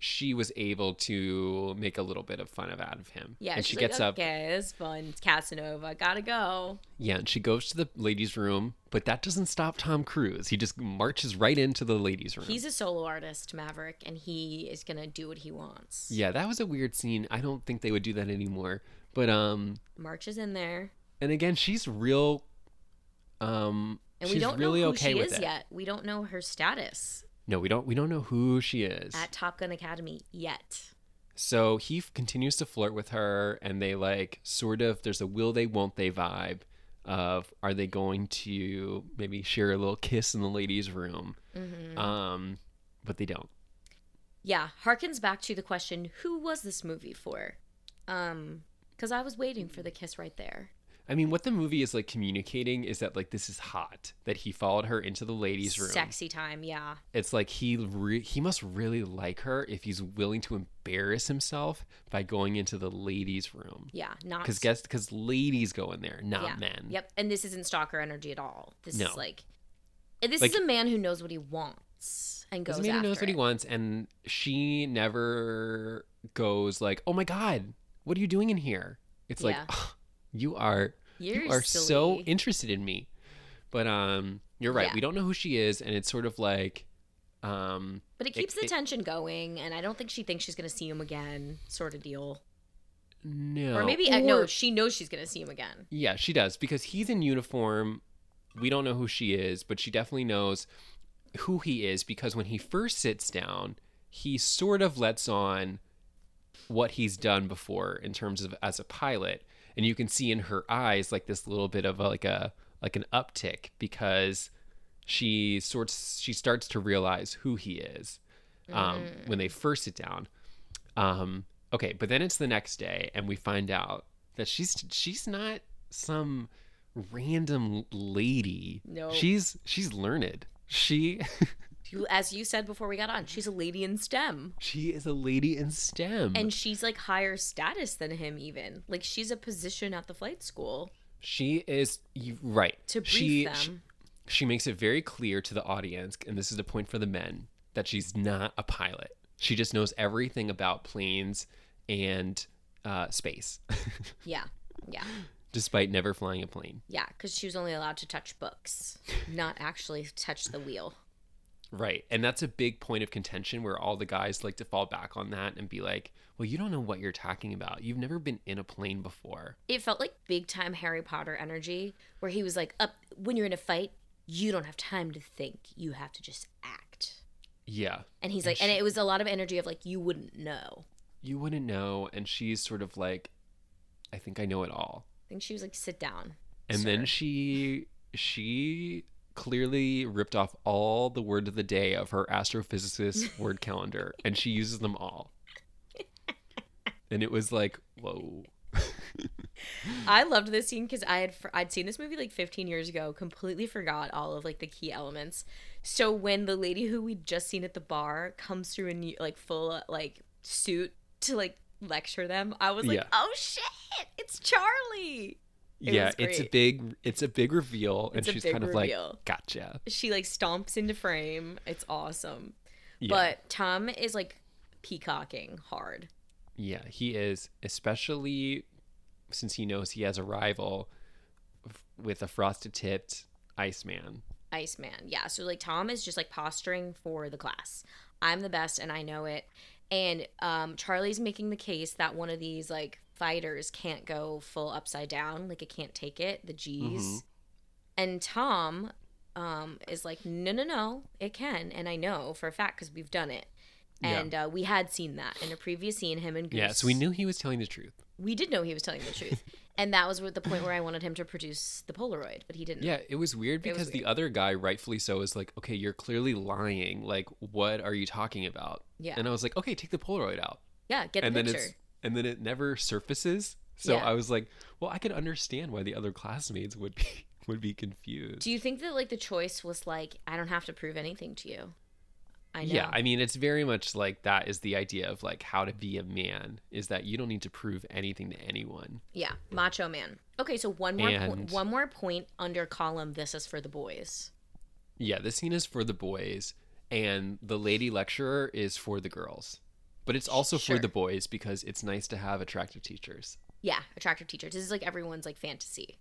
she was able to make a little bit of fun of out of him. Yeah. And she gets like, up. Okay, it's fun. It's Casanova. Gotta go. Yeah. And she goes to the ladies' room, but that doesn't stop Tom Cruise. He just marches right into the ladies' room. He's a solo artist, Maverick, and he is going to do what he wants. Yeah. That was a weird scene. I don't think they would do that anymore, but, um, marches in there. And again, she's real, um, and She's we don't really know who okay she is it. yet. We don't know her status. No, we don't. We don't know who she is at Top Gun Academy yet. So he f- continues to flirt with her, and they like sort of. There's a will they, won't they vibe of are they going to maybe share a little kiss in the ladies' room? Mm-hmm. Um, but they don't. Yeah, harkens back to the question: who was this movie for? Um, because I was waiting for the kiss right there. I mean, what the movie is, like, communicating is that, like, this is hot, that he followed her into the ladies' room. Sexy time, yeah. It's like he re- he must really like her if he's willing to embarrass himself by going into the ladies' room. Yeah, not... Because guess because ladies go in there, not yeah. men. Yep, and this isn't stalker energy at all. This no. is, like... This like, is a man who knows what he wants and goes after it. This man who knows it. what he wants, and she never goes, like, oh, my God, what are you doing in here? It's yeah. like, oh, you are... You're you are silly. so interested in me. But um, you're right. Yeah. We don't know who she is. And it's sort of like. Um, but it keeps it, the it, tension going. And I don't think she thinks she's going to see him again sort of deal. No. Or maybe. Or, no, she knows she's going to see him again. Yeah, she does. Because he's in uniform. We don't know who she is. But she definitely knows who he is. Because when he first sits down, he sort of lets on what he's done before in terms of as a pilot. And you can see in her eyes like this little bit of a, like a like an uptick because she sorts she starts to realize who he is um, mm. when they first sit down. Um, okay, but then it's the next day and we find out that she's she's not some random lady. No, she's she's learned. She, as you said before we got on, she's a lady in STEM. She is a lady in STEM. And she's like higher status than him even. Like she's a position at the flight school. She is, right. To brief she, them. She, she makes it very clear to the audience, and this is a point for the men, that she's not a pilot. She just knows everything about planes and uh, space. Yeah, yeah. Despite never flying a plane. Yeah, because she was only allowed to touch books, not actually touch the wheel. Right. And that's a big point of contention where all the guys like to fall back on that and be like, well, you don't know what you're talking about. You've never been in a plane before. It felt like big time Harry Potter energy where he was like, "Up when you're in a fight, you don't have time to think. You have to just act." Yeah. And he's and like, she, and it was a lot of energy of like, you wouldn't know. You wouldn't know. And she's sort of like, I think I know it all. I think she was like, sit down. And sir. then she, she... clearly ripped off all the word of the day of her astrophysicist word calendar, and she uses them all. And it was like, whoa. I loved this scene because I had I'd seen this movie like fifteen years ago, completely forgot all of like the key elements. So when the lady who we'd just seen at the bar comes through in like full like suit to like lecture them, I was like, yeah. oh shit, it's Charlie. It yeah, it's a big, it's a big reveal, it's and she's kind of reveal. like, gotcha. She like stomps into frame. It's awesome, yeah. But Tom is like peacocking hard. Yeah, he is, especially since he knows he has a rival with a frosted-tipped Iceman. Iceman, yeah. So like Tom is just like posturing for the class. I'm the best, and I know it. And um, Charlie's making the case that one of these like. fighters can't go full upside down, like it can't take it, the G's. Mm-hmm. And Tom um, is like, no, no, no, it can. And I know for a fact because we've done it. And yeah. uh, we had seen that in a previous scene, him and Goose. Yeah, so we knew he was telling the truth. we did know he was telling the truth. And that was the point where I wanted him to produce the Polaroid, but he didn't. Yeah, it was weird because was weird. The other guy, rightfully so, is like, okay, you're clearly lying. Like, what are you talking about? Yeah. And I was like, okay, take the Polaroid out. Yeah, get the and picture. Then it's, and then it never surfaces. So yeah. I was like, well, I can understand why the other classmates would be would be confused. Do you think that, like, the choice was like, I don't have to prove anything to you? I know. Yeah, I mean, it's very much like that is the idea of, like, how to be a man, is that you don't need to prove anything to anyone. Yeah, macho man. Okay, so one more and, po- one more point under column, this is for the boys. Yeah, this scene is for the boys, and the lady lecturer is for the girls. But it's also sure. for the boys because it's nice to have attractive teachers. Yeah, attractive teachers. This is, like, everyone's, like, fantasy.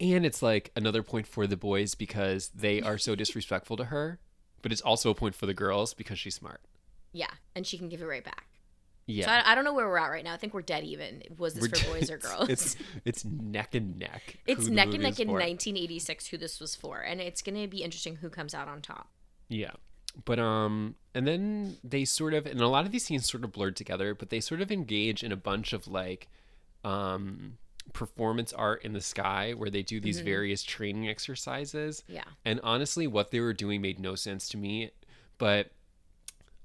And it's, like, another point for the boys because they are so disrespectful to her. But it's also a point for the girls because she's smart. Yeah, and she can give it right back. Yeah. So I, I don't know where we're at right now. I think we're dead even. Was this we're for boys or girls? It's, it's neck and neck. It's neck and neck in nineteen eighty-six who this was for. And it's going to be interesting who comes out on top. Yeah. But, um, and then they sort of, and a lot of these scenes sort of blurred together, but they sort of engage in a bunch of, like, um... performance art in the sky where they do these mm-hmm. various training exercises. Yeah. And honestly, what they were doing made no sense to me. But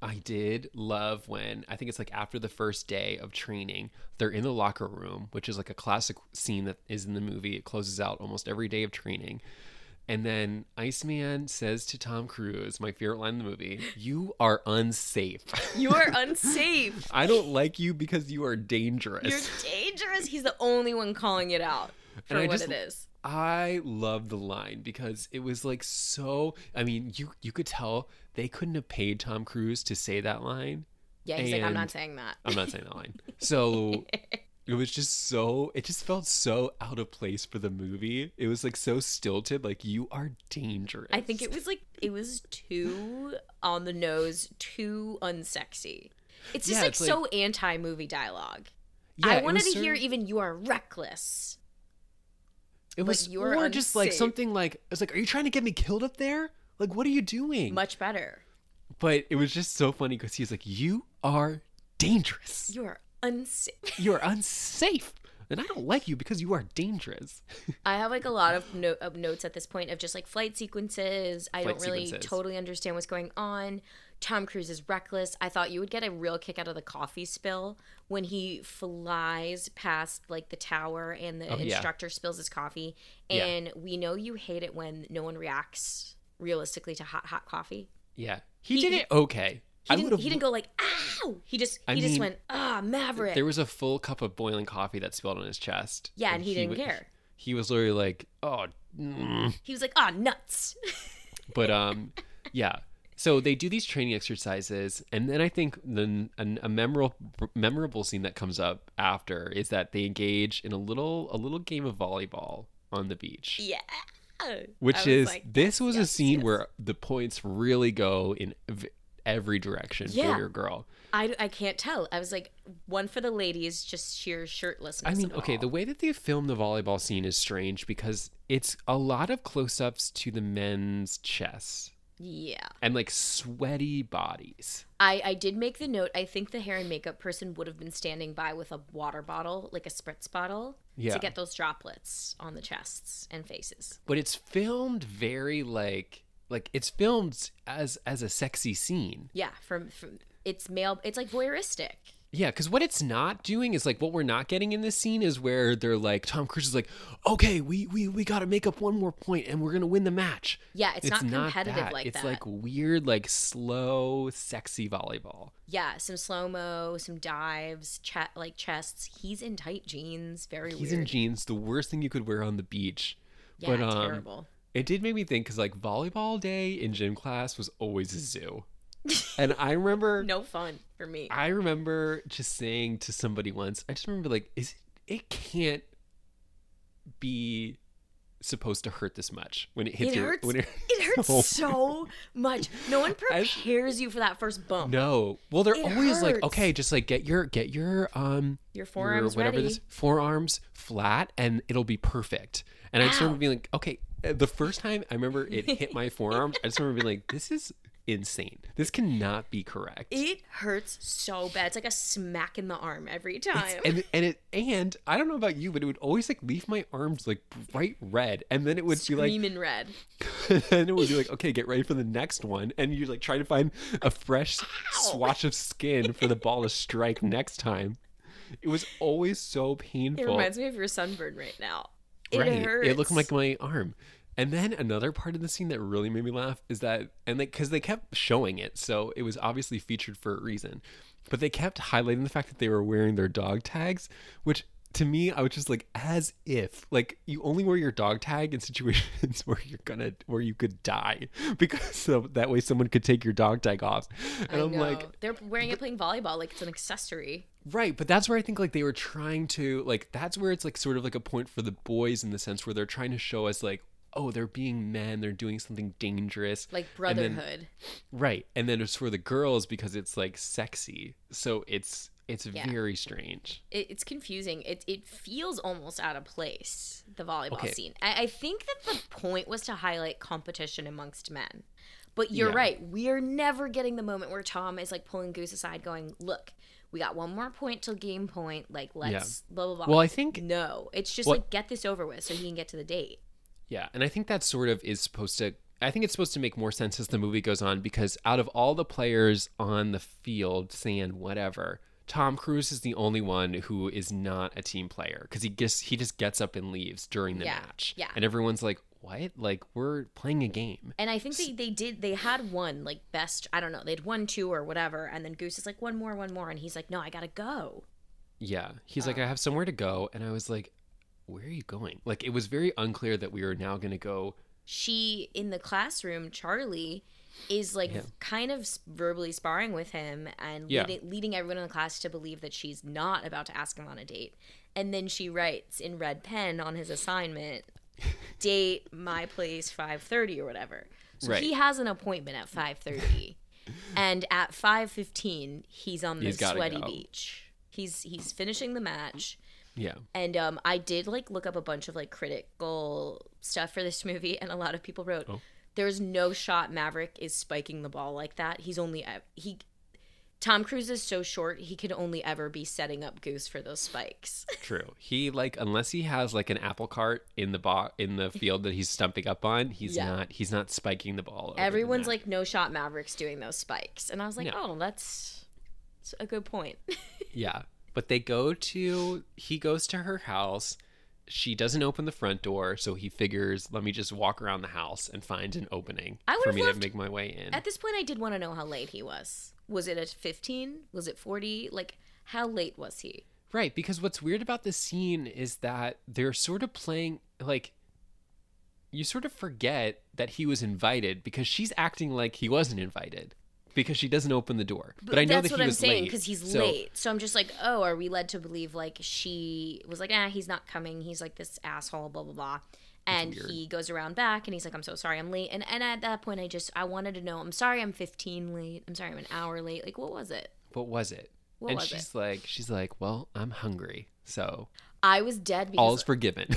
I did love when, I think it's like after the first day of training, they're in the locker room, which is like a classic scene that is in the movie. It closes out almost every day of training. And then Iceman says to Tom Cruise, my favorite line in the movie, you are unsafe. You are unsafe. I don't like you because you are dangerous. You're dangerous. He's the only one calling it out for what just, it is. I love the line because it was like so, I mean, you, you could tell they couldn't have paid Tom Cruise to say that line. Yeah, he's like, I'm not saying that. I'm not saying that line. So... It was just so, it just felt so out of place for the movie. It was like so stilted, like you are dangerous. I think it was like, it was too on the nose, too unsexy. It's just yeah, like it's so like, anti-movie dialogue. Yeah, I wanted to certain... hear even you are reckless. It was, you are or unsafe. Just like something like, I was like, are you trying to get me killed up there? Like, what are you doing? Much better. But it was just so funny because he's like, you are dangerous. You are unsafe. You're unsafe, and I don't like you because you are dangerous. I have like a lot of, no- of notes at this point of just like flight sequences. I flight don't really sequences. totally understand what's going on. Tom Cruise is reckless. I thought you would get a real kick out of the coffee spill when he flies past like the tower and the oh, instructor yeah. spills his coffee. And yeah. we know you hate it when no one reacts realistically to hot, hot coffee. Yeah, he, he did it okay. He didn't, he didn't go like, ow! He just he I just mean, went, ah, Maverick. There was a full cup of boiling coffee that spilled on his chest. Yeah, and, and he, he didn't w- care. He was literally like, oh. Mm. He was like, ah, oh, nuts. But, um, yeah. So they do these training exercises. And then I think the, a, a memorable memorable scene that comes up after is that they engage in a little a little game of volleyball on the beach. Yeah. Which is, like, this was yes, a scene yes. where the points really go in v- every direction yeah. for your girl. I, I can't tell. I was like, one for the ladies, just sheer shirtlessness. I mean, okay, all. The way that they filmed the volleyball scene is strange because it's a lot of close-ups to the men's chests. Yeah. And like sweaty bodies. I, I did make the note, I think the hair and makeup person would have been standing by with a water bottle, like a spritz bottle, yeah. to get those droplets on the chests and faces. But it's filmed very like... Like it's filmed as as a sexy scene. Yeah, from, from it's male. It's like voyeuristic. Yeah, because what it's not doing is like what we're not getting in this scene is where they're like Tom Cruise is like, okay, we we we got to make up one more point and we're gonna win the match. Yeah, it's, it's not competitive not that. like it's that. It's like weird, like slow, sexy volleyball. Yeah, some slow mo, some dives, ch- like chests. He's in tight jeans. Very. He's weird. He's in jeans. The worst thing you could wear on the beach. Yeah, but, it's um, terrible. It did make me think because, like, volleyball day in gym class was always a zoo. And I remember... no fun for me. I remember just saying to somebody once, I just remember, like, is it, it can't be supposed to hurt this much when it hits you. It hurts, your, when it, it hurts oh. so much. No one prepares I, you for that first bump. No. Well, they're it always hurts. like, okay, just, like, get your, get your, um... Your forearms your, whatever ready. This, forearms flat, and it'll be perfect. And Ow. I just remember being like, okay... The first time I remember it hit my forearms, I just remember being like, this is insane. This cannot be correct. It hurts so bad. It's like a smack in the arm every time. And, and it and I don't know about you, but it would always like leave my arms like bright red, and then it would Screaming be like screaming red. And then it would be like, okay, get ready for the next one, and you like try to find a fresh Ow! swatch of skin for the ball to strike next time. It was always so painful. It reminds me of your sunburn right now. It right. hurts. It looked like my arm. And then another part of the scene that really made me laugh is that, and like, because they kept showing it, so it was obviously featured for a reason, but they kept highlighting the fact that they were wearing their dog tags, which to me, I was just like, as if, like, you only wear your dog tag in situations where you're gonna, where you could die, because so that way someone could take your dog tag off. And I I'm know. like, they're wearing it playing volleyball, like it's an accessory. Right, but that's where I think like they were trying to, like, that's where it's like sort of like a point for the boys in the sense where they're trying to show us like, oh, they're being men, they're doing something dangerous. Like brotherhood. And then, right. And then it's for the girls because it's like sexy. So it's it's yeah. very strange. It, it's confusing. It it feels almost out of place, the volleyball okay. scene. I, I think that the point was to highlight competition amongst men. But you're yeah. right. We are never getting the moment where Tom is like pulling Goose aside going, look, we got one more point till game point. Like, let's yeah. blah, blah, blah. Well, I think. No, it's just well, like get this over with so he can get to the date. Yeah, and I think that sort of is supposed to, I think it's supposed to make more sense as the movie goes on, because out of all the players on the field, sand, whatever, Tom Cruise is the only one who is not a team player, because he gets, he just gets up and leaves during the yeah, match. Yeah. And everyone's like, what? Like, we're playing a game. And I think they, they did, they had one, like, best, I don't know, they'd won two or whatever, and then Goose is like, one more, one more, and he's like, no, I gotta go. Yeah, he's oh. like, I have somewhere to go, and I was like, where are you going? Like, it was very unclear that we were now going to go. She, in the classroom, Charlie, is, like, yeah. kind of verbally sparring with him and yeah. lead, leading everyone in the class to believe that she's not about to ask him on a date. And then she writes in red pen on his assignment, date, my place, five thirty or whatever. So right. he has an appointment at five thirty. And at five fifteen, he's on the sweaty go. beach. He's He's finishing the match. Yeah. And um, I did like look up a bunch of like critical stuff for this movie, and a lot of people wrote, oh. there's no shot Maverick is spiking the ball like that. He's only he Tom Cruise is so short, he could only ever be setting up Goose for those spikes. True. He like unless he has like an apple cart in the bo- in the field that he's stumping up on, he's yeah. not he's not spiking the ball. Everyone's like, no shot Maverick's doing those spikes. And I was like, no. oh, that's, that's a good point. yeah. But they go to, he goes to her house. She doesn't open the front door, so he figures, let me just walk around the house and find an opening I for me loved, to make my way in. At this point, I did want to know how late he was. Was it at fifteen? Was it forty? Like, how late was he? Right, because what's weird about this scene is that they're sort of playing, like, you sort of forget that he was invited because she's acting like he wasn't invited. Because she doesn't open the door. But, but I know that he was late. That's what I'm saying, because he's so, late. So I'm just like, oh, are we led to believe, like, she was like, ah, he's not coming. He's like this asshole, blah, blah, blah. And he goes around back, and he's like, I'm so sorry I'm late. And and at that point, I just, I wanted to know, I'm sorry I'm fifteen late. I'm sorry I'm an hour late. Like, what was it? What was it? What and was she's it? like, she's like, well, I'm hungry. So. I was dead. Because all's forgiven.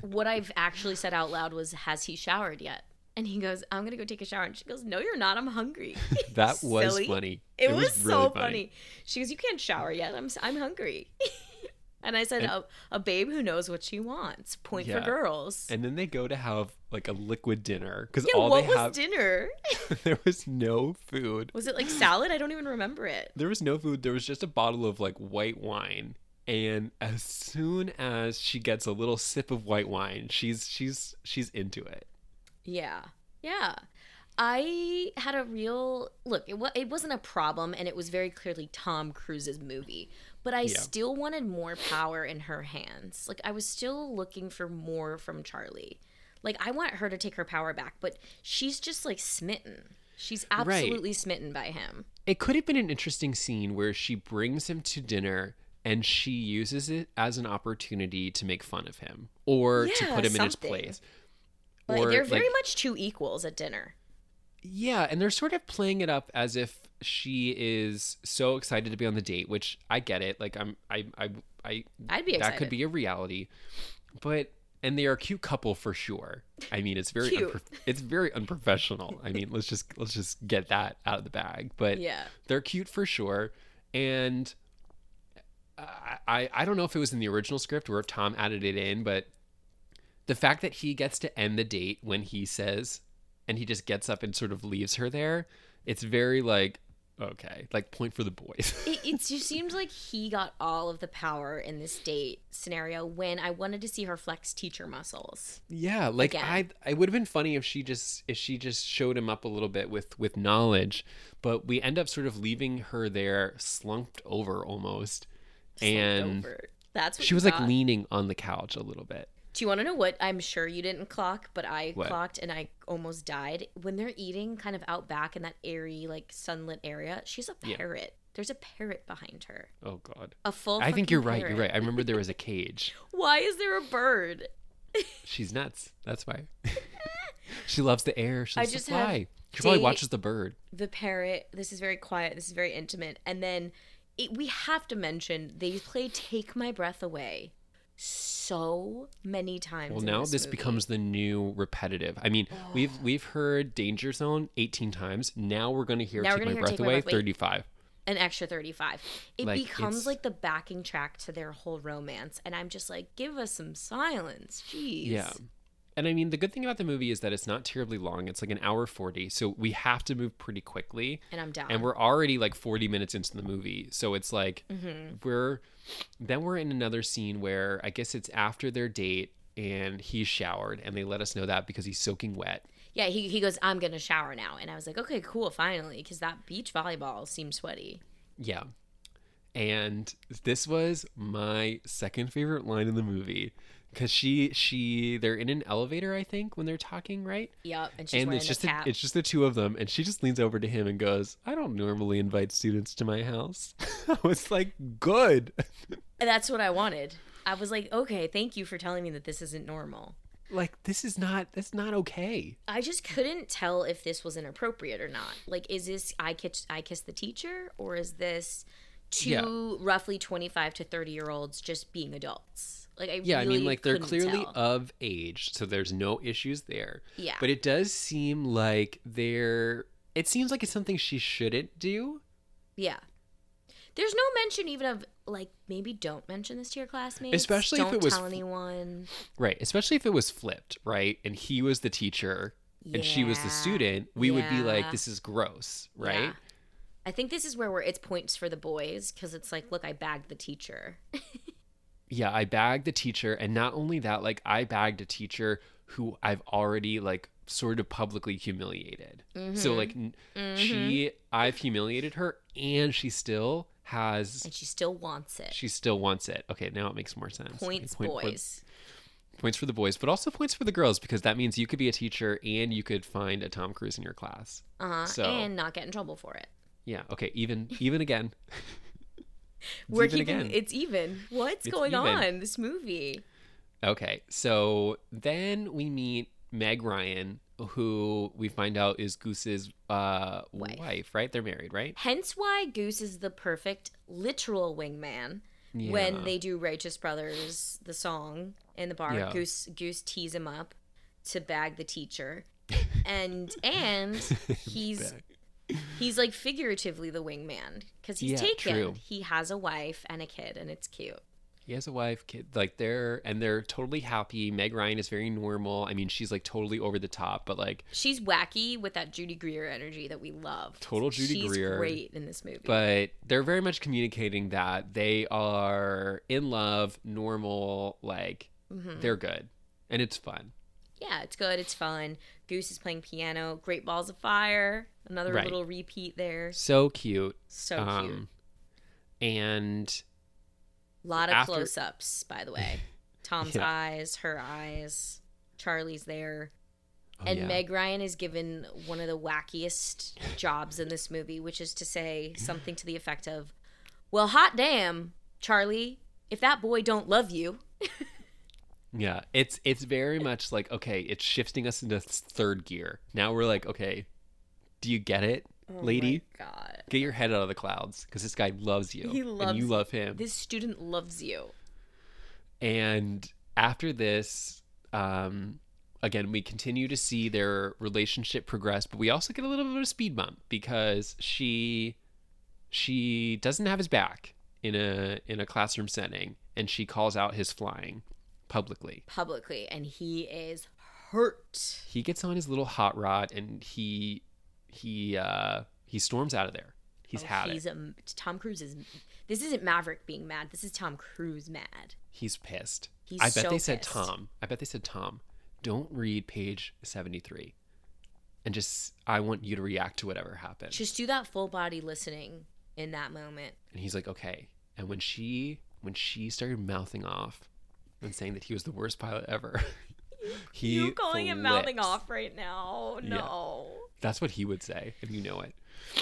What I've actually said out loud was, has he showered yet? And he goes, I'm going to go take a shower. And she goes, no, you're not. I'm hungry. That was funny. It, it was, was really so funny. funny. She goes, you can't shower yet. I'm I'm hungry. And I said, and, a, a babe who knows what she wants. Point yeah. for girls. And then they go to have like a liquid dinner. Because yeah, all what they was have, dinner? There was no food. Was it like salad? I don't even remember it. There was no food. There was just a bottle of like white wine. And as soon as she gets a little sip of white wine, she's she's she's into it. Yeah. Yeah. I had a real look, it, w- it wasn't a problem, and it was very clearly Tom Cruise's movie, but I yeah. still wanted more power in her hands. Like, I was still looking for more from Charlie. Like, I want her to take her power back, but she's just like smitten. She's absolutely right. smitten by him. It could have been an interesting scene where she brings him to dinner and she uses it as an opportunity to make fun of him or yeah, to put him something. in his place. Or, they're very like, much two equals at dinner. Yeah, and they're sort of playing it up as if she is so excited to be on the date, which I get it. Like I'm, I, I, I. I'd be excited. That could be a reality, but And they are a cute couple for sure. I mean, it's very unpro- it's very unprofessional. I mean, let's just let's just get that out of the bag. But yeah, they're cute for sure. And I, I I don't know if it was in the original script or if Tom added it in, but the fact that he gets to end the date when he says, and he just gets up and sort of leaves her there, it's very like, okay, like point for the boys. it, it just seems like he got all of the power in this date scenario when I wanted to see her flex teacher muscles. Yeah, like again. I it would have been funny if she just if she just showed him up a little bit with with knowledge, but we end up sort of leaving her there slumped over almost. Slumped and over. That's what she was got. Like leaning on the couch a little bit. Do you want to know what I'm sure you didn't clock, but I what? clocked and I almost died? When they're eating kind of out back in that airy, like, sunlit area, she's a parrot. Yeah. There's a parrot behind her. Oh, God. A full I think you're parrot. right. You're right. I remember there was a cage. Why is there a bird? She's nuts. That's why. She loves the air. She loves to fly. She probably watches the bird. The parrot. This is very quiet. This is very intimate. And then it, we have to mention they play Take My Breath Away so many times. Well, now this, this becomes the new repetitive. I mean, oh. we've we've heard Danger Zone eighteen times. Now we're going to hear Take My Breath Away thirty-five. An extra thirty-five. It like, becomes it's... like the backing track to their whole romance. And I'm just like, give us some silence. Jeez. Yeah. And I mean, the good thing about the movie is that it's not terribly long. It's like an hour forty. So we have to move pretty quickly. And I'm down. And we're already like forty minutes into the movie. So it's like mm-hmm. we're, then we're in another scene where I guess it's after their date and he's showered and they let us know that because he's soaking wet. Yeah. He, he goes, I'm going to shower now. And I was like, okay, cool. Finally. Because that beach volleyball seemed sweaty. Yeah. And this was my second favorite line in the movie. Because she, she, they're in an elevator, I think, when they're talking, right? Yep, and she's and wearing it's just a cap. The, it's just the two of them, and she just leans over to him and goes, I don't normally invite students to my house. I was like, good. And that's what I wanted. I was like, okay, thank you for telling me that this isn't normal. Like, this is not, that's not okay. I just couldn't tell if this was inappropriate or not. Like, is this I kiss, I kiss the teacher, or is this two yeah. roughly twenty-five to thirty-year-olds just being adults? Like I yeah, really I mean, like they're clearly tell. Of age, so there's no issues there. Yeah, but it does seem like they're. It seems like it's something she shouldn't do. Yeah, there's no mention even of like maybe don't mention this to your classmates, especially don't if it was tell anyone. Right, especially if it was flipped, right, and he was the teacher yeah. and she was the student. We yeah. would be like, this is gross, right? Yeah. I think this is where we're, it's points for the boys because it's like, look, I bagged the teacher. Yeah, I bagged the teacher, and not only that, like, I bagged a teacher who I've already, like, sort of publicly humiliated. Mm-hmm. So, like, mm-hmm. she, I've humiliated her, and she still has... And she still wants it. She still wants it. Okay, now it makes more sense. Points, okay, point boys. For, points for the boys, but also points for the girls, because that means you could be a teacher, and you could find a Tom Cruise in your class. Uh-huh, so, and not get in trouble for it. Yeah, okay, even, even again. It's We're even keeping, again. It's even. What's it's going even. on? This movie. Okay, so then we meet Meg Ryan, who we find out is Goose's uh, wife. wife, right? They're married, right? Hence why Goose is the perfect literal wingman yeah. when they do Righteous Brothers, the song in the bar. Yeah. Goose Goose tees him up to bag the teacher, and and he's. He's like figuratively the wingman because he's yeah, taken. True. He has a wife and a kid, and it's cute. He has a wife, kid, like they're and they're totally happy. Meg Ryan is very normal. I mean, she's like totally over the top, but like she's wacky with that Judy Greer energy that we love. Total Judy she's Greer, great in this movie. But they're very much communicating that they are in love, normal, like mm-hmm. they're good, and it's fun. Yeah, it's good. It's fun. Goose is playing piano. Great Balls of Fire. Another right. little repeat there. So cute. So um, cute. And a lot of after... close-ups, by the way. Tom's yeah. eyes, her eyes. Charlie's there. Oh, and yeah. Meg Ryan is given one of the wackiest jobs in this movie, which is to say something to the effect of, well, hot damn, Charlie, if that boy don't love you. Yeah, it's it's very much like, okay, it's shifting us into third gear. Now we're like, okay, do you get it, lady? Oh my God. Get your head out of the clouds because this guy loves you. He loves and you love him. This student loves you. And after this, um, again, we continue to see their relationship progress, but we also get a little bit of a speed bump because she she doesn't have his back in a in a classroom setting, and she calls out his flying publicly. Publicly, and he is hurt. He gets on his little hot rod, and he he uh, he storms out of there. He's oh, had he's, it. Um, Tom Cruise is. This isn't Maverick being mad. This is Tom Cruise mad. He's pissed. He's I bet so they pissed. said Tom. I bet they said Tom. Don't read page seventy-three and just, I want you to react to whatever happened. Just do that full body listening in that moment. And he's like, okay. And when she, when she started mouthing off and saying that he was the worst pilot ever, he You're calling flips. him mouthing off right now. No. Yeah. That's what he would say, and you know it.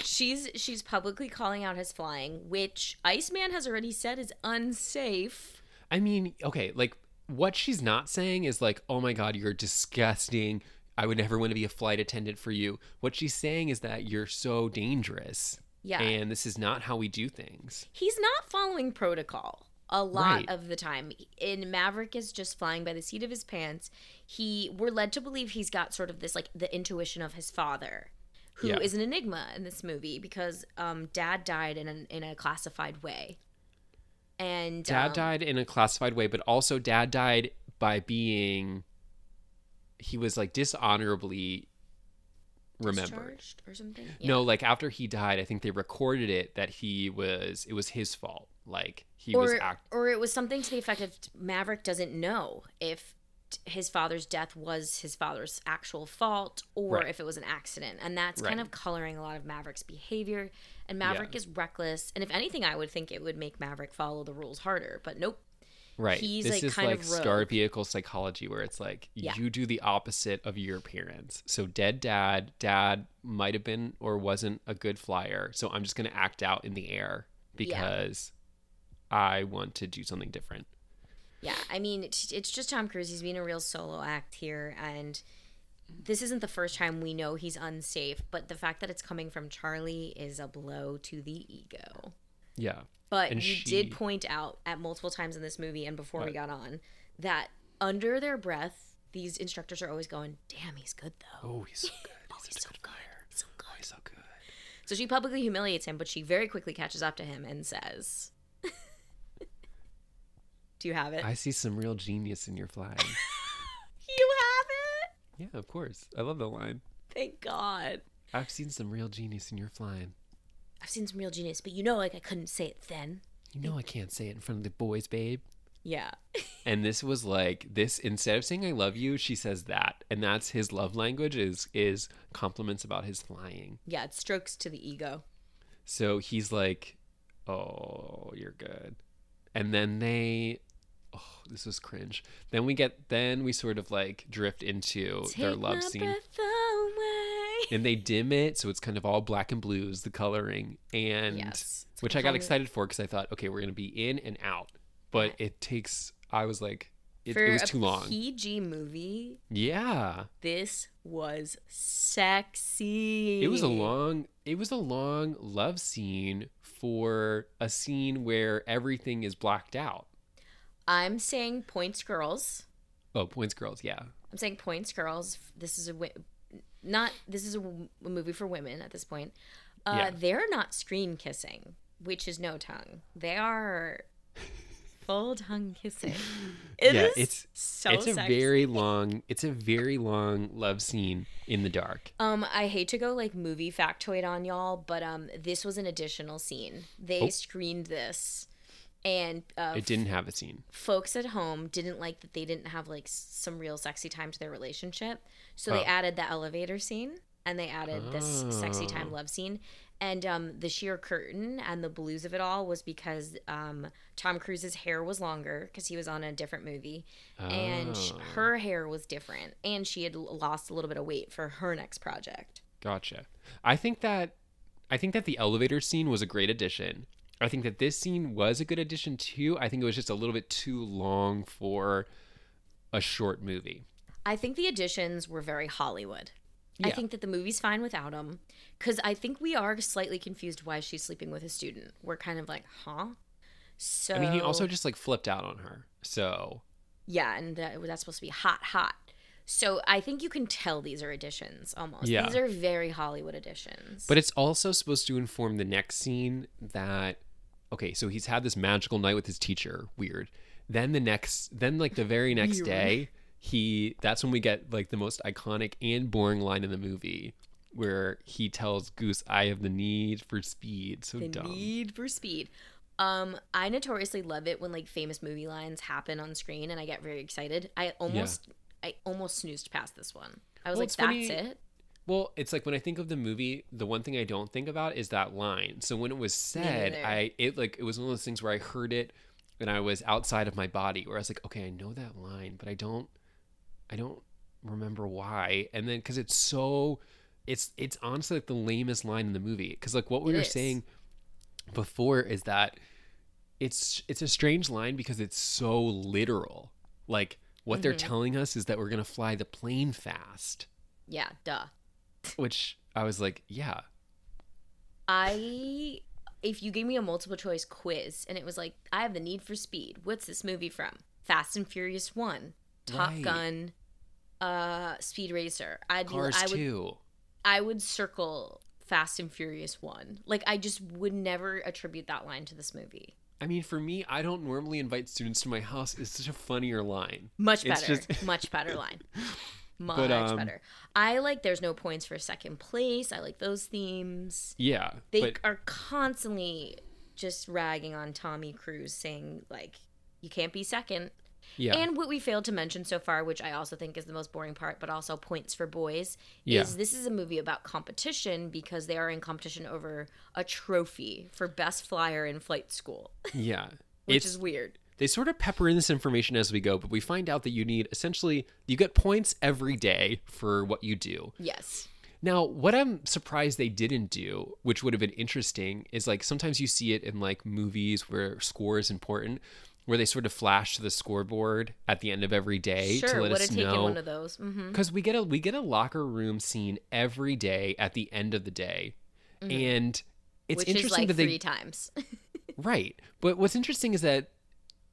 She's, she's publicly calling out his flying, which Iceman has already said is unsafe. I mean, okay, like, what she's not saying is like, oh my God, you're disgusting. I would never want to be a flight attendant for you. What she's saying is that you're so dangerous. Yeah. And this is not how we do things. He's not following protocol a lot right. of the time. And Maverick is just flying by the seat of his pants. He, we're led to believe he's got sort of this, like, the intuition of his father, who yeah. is an enigma in this movie because um, dad died in an, in a classified way. And dad um, died in a classified way, but also dad died by being, he was like dishonorably remembered or something. Yeah. No, like after he died, I think they recorded it that he was, it was his fault. Like he or, was, act- or it was something to the effect of Maverick doesn't know if his father's death was his father's actual fault or right. if it was an accident. And that's right. kind of coloring a lot of Maverick's behavior. And Maverick yeah. is reckless. And if anything, I would think it would make Maverick follow the rules harder. But nope. Right. He's this like is kind like of star vehicle psychology where it's like yeah. you do the opposite of your parents. So dead dad, dad might have been or wasn't a good flyer. So I'm just going to act out in the air because yeah. I want to do something different. Yeah. I mean, it's, it's just Tom Cruise. He's being a real solo act here. And this isn't the first time we know he's unsafe, but the fact that it's coming from Charlie is a blow to the ego. Yeah. But and you she... did point out at multiple times in this movie and before what? we got on that under their breath, these instructors are always going, damn, he's good though. Oh, he's so good. oh, he's, he's so good. good. He's so good. Oh, he's so good. So she publicly humiliates him, but she very quickly catches up to him and says, do you have it? I see some real genius in your flying. You have it? Yeah, of course. I love that line. Thank God. I've seen some real genius in your flying. I've seen some real genius, but you know, like, I couldn't say it then. You know I can't say it in front of the boys, babe. Yeah. And this was like, this, instead of saying I love you, she says that. And that's his love language is is compliments about his flying. Yeah, it strokes to the ego. So he's like, oh, you're good. And then they... Oh, this was cringe. Then we get, then we sort of like drift into Take their love my scene. Breath away. And they dim it, so it's kind of all black and blues, the coloring, and yes, which I got excited for because I thought, okay, we're gonna be in and out. But yeah. it takes. I was like, it, it was too long. For a P G movie. Yeah. This was sexy. It was a long. It was a long love scene for a scene where everything is blacked out. I'm saying points girls. Oh, points girls, yeah. I'm saying points girls. This is a not this is a, a movie for women at this point. Uh, yeah. They're not screen kissing, which is no tongue. They are full tongue kissing. It yeah, is it's so it's sexy. a very long it's a very long love scene in the dark. Um, I hate to go like movie factoid on y'all, but um, this was an additional scene. They oh. screened this. And uh, it didn't have a scene. Folks at home didn't like that they didn't have like some real sexy time to their relationship. So oh. they added the elevator scene and they added oh. this sexy time love scene. And um, the sheer curtain and the blues of it all was because um, Tom Cruise's hair was longer because he was on a different movie. Oh. And sh- her hair was different. And she had lost a little bit of weight for her next project. Gotcha. I think that I think that the elevator scene was a great addition. I think that this scene was a good addition too. I think it was just a little bit too long for a short movie. I think the additions were very Hollywood. Yeah. I think that the movie's fine without them because I think we are slightly confused why she's sleeping with a student. We're kind of like, huh? So I mean, he also just like flipped out on her. So Yeah, and that, that's supposed to be hot, hot. So I think you can tell these are editions almost. Yeah. These are very Hollywood editions. But it's also supposed to inform the next scene that, okay, so he's had this magical night with his teacher. Weird. Then the next, then like the very next day, he, that's when we get like the most iconic and boring line in the movie, where he tells Goose, I have the need for speed. So the dumb. The need for speed. Um, I notoriously love it when like famous movie lines happen on screen and I get very excited. I almost, yeah. I almost snoozed past this one. I was well, like, that's funny. It. Well, it's like when I think of the movie, the one thing I don't think about is that line. So when it was said, I, it like, it was one of those things where I heard it and I was outside of my body where I was like, okay, I know that line, but I don't, I don't remember why. And then, cause it's so, It's it's honestly like the lamest line in the movie, because like what we it were is. saying before is that it's it's a strange line because it's so literal. Like what mm-hmm. they're telling us is that we're gonna fly the plane fast. Yeah, duh. Which I was like, yeah. I if you gave me a multiple choice quiz and it was like, I have the need for speed. What's this movie from? Fast and Furious One, Top right. Gun, uh, Speed Racer. I'd Cars I would, two. I would circle Fast and Furious one. Like, I just would never attribute that line to this movie. I mean, for me, I don't normally invite students to my house. It's such a funnier line. Much better. Just... much better line. Much but, um, better. I like There's No Points for Second Place. I like those themes. Yeah. They but... are constantly just ragging on Tommy Cruise saying, like, you can't be second. Yeah. And what we failed to mention so far, which I also think is the most boring part, but also points for boys, yeah. is this is a movie about competition because they are in competition over a trophy for best flyer in flight school. Yeah. Which it's, is weird. They sort of pepper in this information as we go, but we find out that you need essentially, you get points every day for what you do. Yes. Now, what I'm surprised they didn't do, which would have been interesting, is like sometimes you see it in like movies where score is important, where they sort of flash to the scoreboard at the end of every day sure, to let us know. Sure, would have taken one of those. Because mm-hmm. we get a we get a locker room scene every day at the end of the day, mm-hmm. and it's Which interesting is like that they three times. Right, but what's interesting is that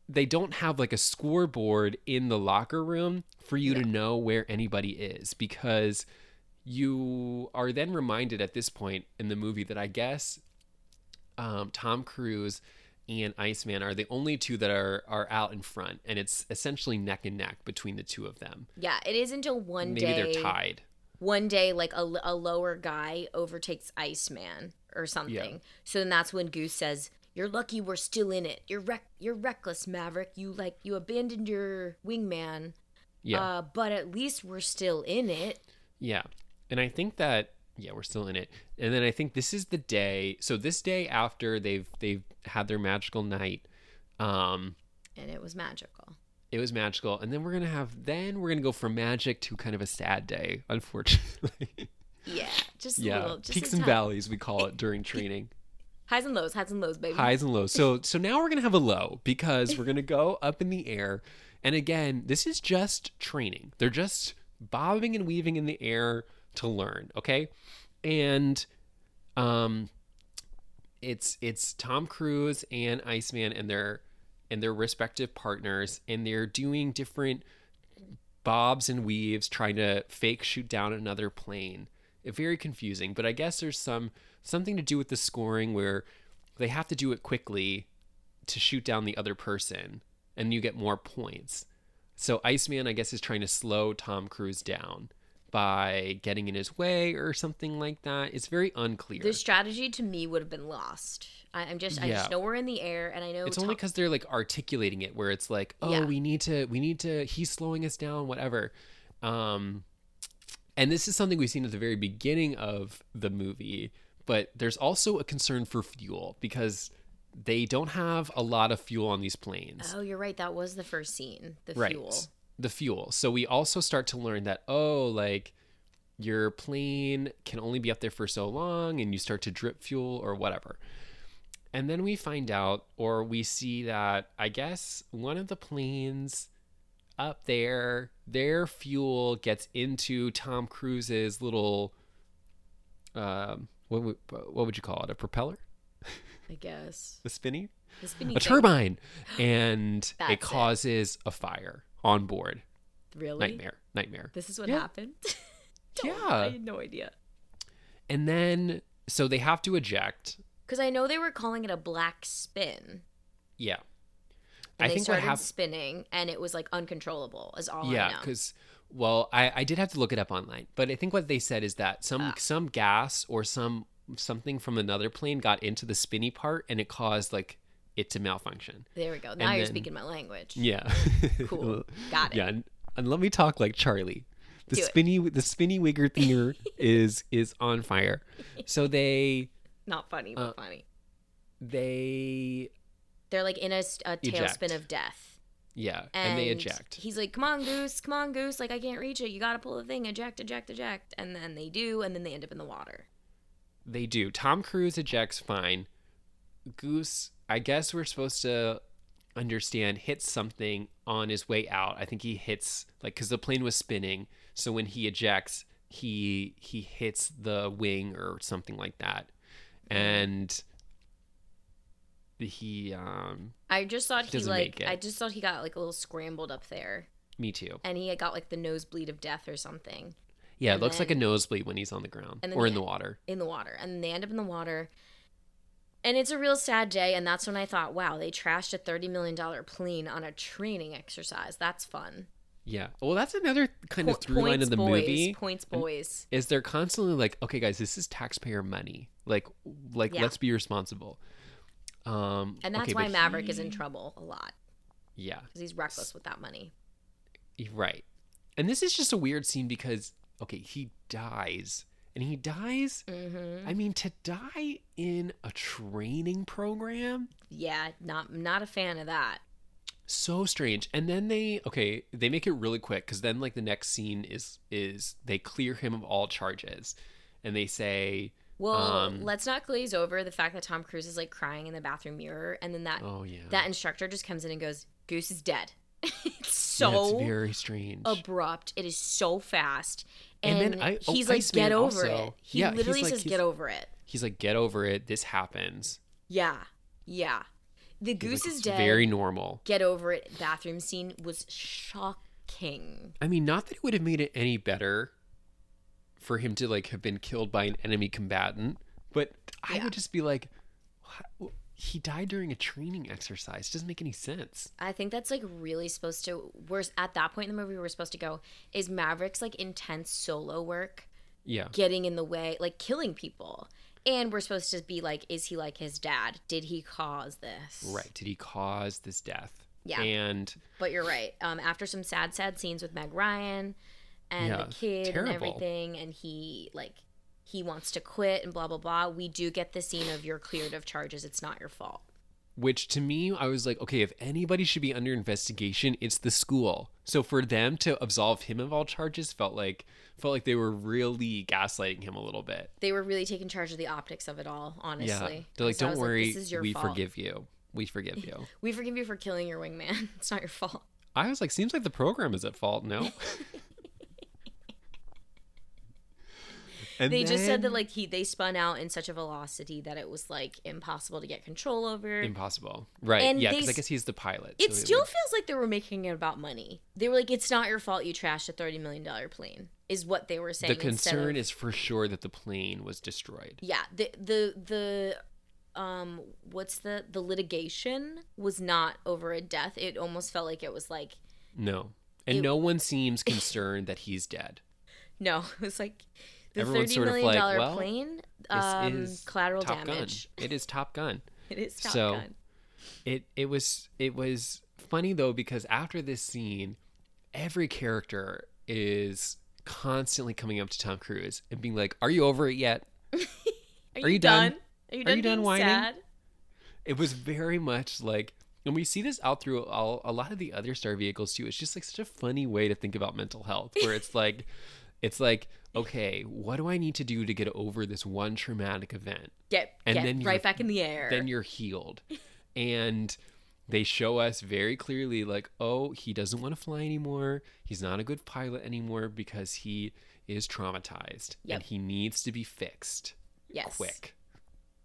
they don't have like a scoreboard in the locker room for you no. to know where anybody is, because you are then reminded at this point in the movie that I guess um, Tom Cruise and Iceman are the only two that are are out in front, and it's essentially neck and neck between the two of them. Yeah, it is until one Maybe day... Maybe they're tied. One day, like, a, a lower guy overtakes Iceman or something. Yeah. So then that's when Goose says, you're lucky we're still in it. You're rec- you're reckless, Maverick. You, like, you abandoned your wingman. Yeah. Uh, but at least we're still in it. Yeah. And I think that... Yeah, we're still in it. And then I think this is the day. So this day after they've they've had their magical night. Um, and it was magical. It was magical. And then we're going to have, then we're going to go from magic to kind of a sad day, unfortunately. Yeah, just yeah. a little. Just Peaks and valleys, we call it during training. Highs and lows, highs and lows, baby. Highs and lows. So so now we're going to have a low, because we're going to go up in the air. And again, this is just training. They're just bobbing and weaving in the air to learn, okay? And um it's it's Tom Cruise and Iceman and their and their respective partners, and they're doing different bobs and weaves trying to fake shoot down another plane. Very confusing, but I guess there's some something to do with the scoring where they have to do it quickly to shoot down the other person, and you get more points. So Iceman, I guess, is trying to slow Tom Cruise down by getting in his way or something like that. It's very unclear. The strategy to me would have been lost. I, I'm just, yeah. I just know we're in the air, and I know it's Tom- only because they're like articulating it, where it's like, oh, yeah. we need to, we need to. He's slowing us down, whatever. Um, and this is something we've seen at the very beginning of the movie. But there's also a concern for fuel, because they don't have a lot of fuel on these planes. Oh, you're right. That was the first scene. The right. fuel. The fuel. So we also start to learn that, oh, like your plane can only be up there for so long, and you start to drip fuel or whatever. And then we find out, or we see that, I guess, one of the planes up there, their fuel gets into Tom Cruise's little, um, what would, what would you call it? A propeller? I guess. A spinny? A spinny. A turbine. And it causes it. a fire. on board. Really? Nightmare. Nightmare. This is what yeah. happened? Yeah. I had no idea. And then, so they have to eject. Because I know they were calling it a black spin. Yeah. And I they think started what hap- spinning, and it was, like, uncontrollable, is all yeah, I know. Yeah, because, well, I, I did have to look it up online. But I think what they said is that some uh. some gas or some something from another plane got into the spinny part, and it caused, like, it to malfunction. There we go. Now and you're then, speaking my language. Yeah. Cool. Got it. Yeah, and, and let me talk like Charlie. The Do spinny it. the spinny wigger theater is is on fire. So they not funny, but uh, funny. They they're like in a, a tailspin of death. Yeah, and, and they eject. He's like, "Come on, Goose! Come on, Goose! Like I can't reach it. You gotta pull the thing. Eject! Eject! Eject!" And then they do, and then they end up in the water. They do. Tom Cruise ejects fine. Goose, I guess we're supposed to understand, hits something on his way out. I think he hits, like, because the plane was spinning, so when he ejects, he he hits the wing or something like that. And he um I just thought he, he like I just thought he got like a little scrambled up there. Me too. And he got like the nosebleed of death or something. Yeah, and it looks then, like a nosebleed when he's on the ground or in the water. In the water. And they end up in the water. And it's a real sad day, and that's when I thought, wow, they trashed a thirty million dollars plane on a training exercise. That's fun. Yeah. Well, that's another kind po- of through line of the boys, movie. Points, boys. Is they're constantly like, okay, guys, this is taxpayer money. Like, like yeah. let's be responsible. Um, and that's okay, why Maverick he... is in trouble a lot. Yeah. Because he's reckless with that money. Right. And this is just a weird scene because, okay, he dies. And he dies, mm-hmm. I mean, to die in a training program? Yeah, not not a fan of that. So strange. And then they, okay, they make it really quick because then like the next scene is, is they clear him of all charges. And they say... Well, um, let's not glaze over the fact that Tom Cruise is like crying in the bathroom mirror. And then that, oh, yeah. that instructor just comes in and goes, Goose is dead. It's so yeah, it's very strange. Abrupt. It is so fast. And, and then I, oh, he's like, Iceman get over also. it. He yeah, literally like, says, get over it. He's like, get over it. This happens. Yeah. Yeah. The he's Goose like, is dead. Very normal. Get over it. Bathroom scene was shocking. I mean, not that it would have made it any better for him to like have been killed by an enemy combatant, but I yeah. would just be like, what? He died during a training exercise. It doesn't make any sense. I think that's like really supposed to, we're at that point in the movie we're supposed to go, is Maverick's like intense solo work yeah. getting in the way, like killing people. And we're supposed to be like, is he like his dad? Did he cause this? Right. Did he cause this death? Yeah. And but you're right. Um, after some sad, sad scenes with Meg Ryan and yeah, the kid terrible. and everything, and he like he wants to quit and blah, blah, blah. We do get the scene of you're cleared of charges. It's not your fault. Which to me, I was like, okay, if anybody should be under investigation, it's the school. So for them to absolve him of all charges felt like felt like they were really gaslighting him a little bit. They were really taking charge of the optics of it all, honestly. Yeah. They're like, don't worry, like, this is your we fault. forgive you. We forgive you. We forgive you for killing your wingman. It's not your fault. I was like, seems like the program is at fault, no? And they then, just said that like he they spun out in such a velocity that it was like impossible to get control over. Impossible. Right. And yeah, because I guess he's the pilot. It so still it was, feels like they were making it about money. They were like, it's not your fault you trashed a thirty million dollars plane is what they were saying. The concern of, is for sure that the plane was destroyed. Yeah. The the the um what's the the litigation was not over a death. It almost felt like it was like No. And it, no one seems concerned that he's dead. No. It was like The Everyone's thirty sort of million dollar like, well, plane um, is collateral Top damage. Gun. It is Top Gun. It is Top so Gun. It it was it was funny though because after this scene, every character is constantly coming up to Tom Cruise and being like, "Are you over it yet? Are, you Are you done? done? Are you done, Are you done whining?" Sad? It was very much like, and we see this out through all, a lot of the other star vehicles too. It's just like such a funny way to think about mental health, where it's like. It's like, okay, what do I need to do to get over this one traumatic event? Get, and get then right back in the air. Then you're healed. And they show us very clearly like, oh, he doesn't want to fly anymore. He's not a good pilot anymore because he is traumatized. Yep. And he needs to be fixed yes. quick.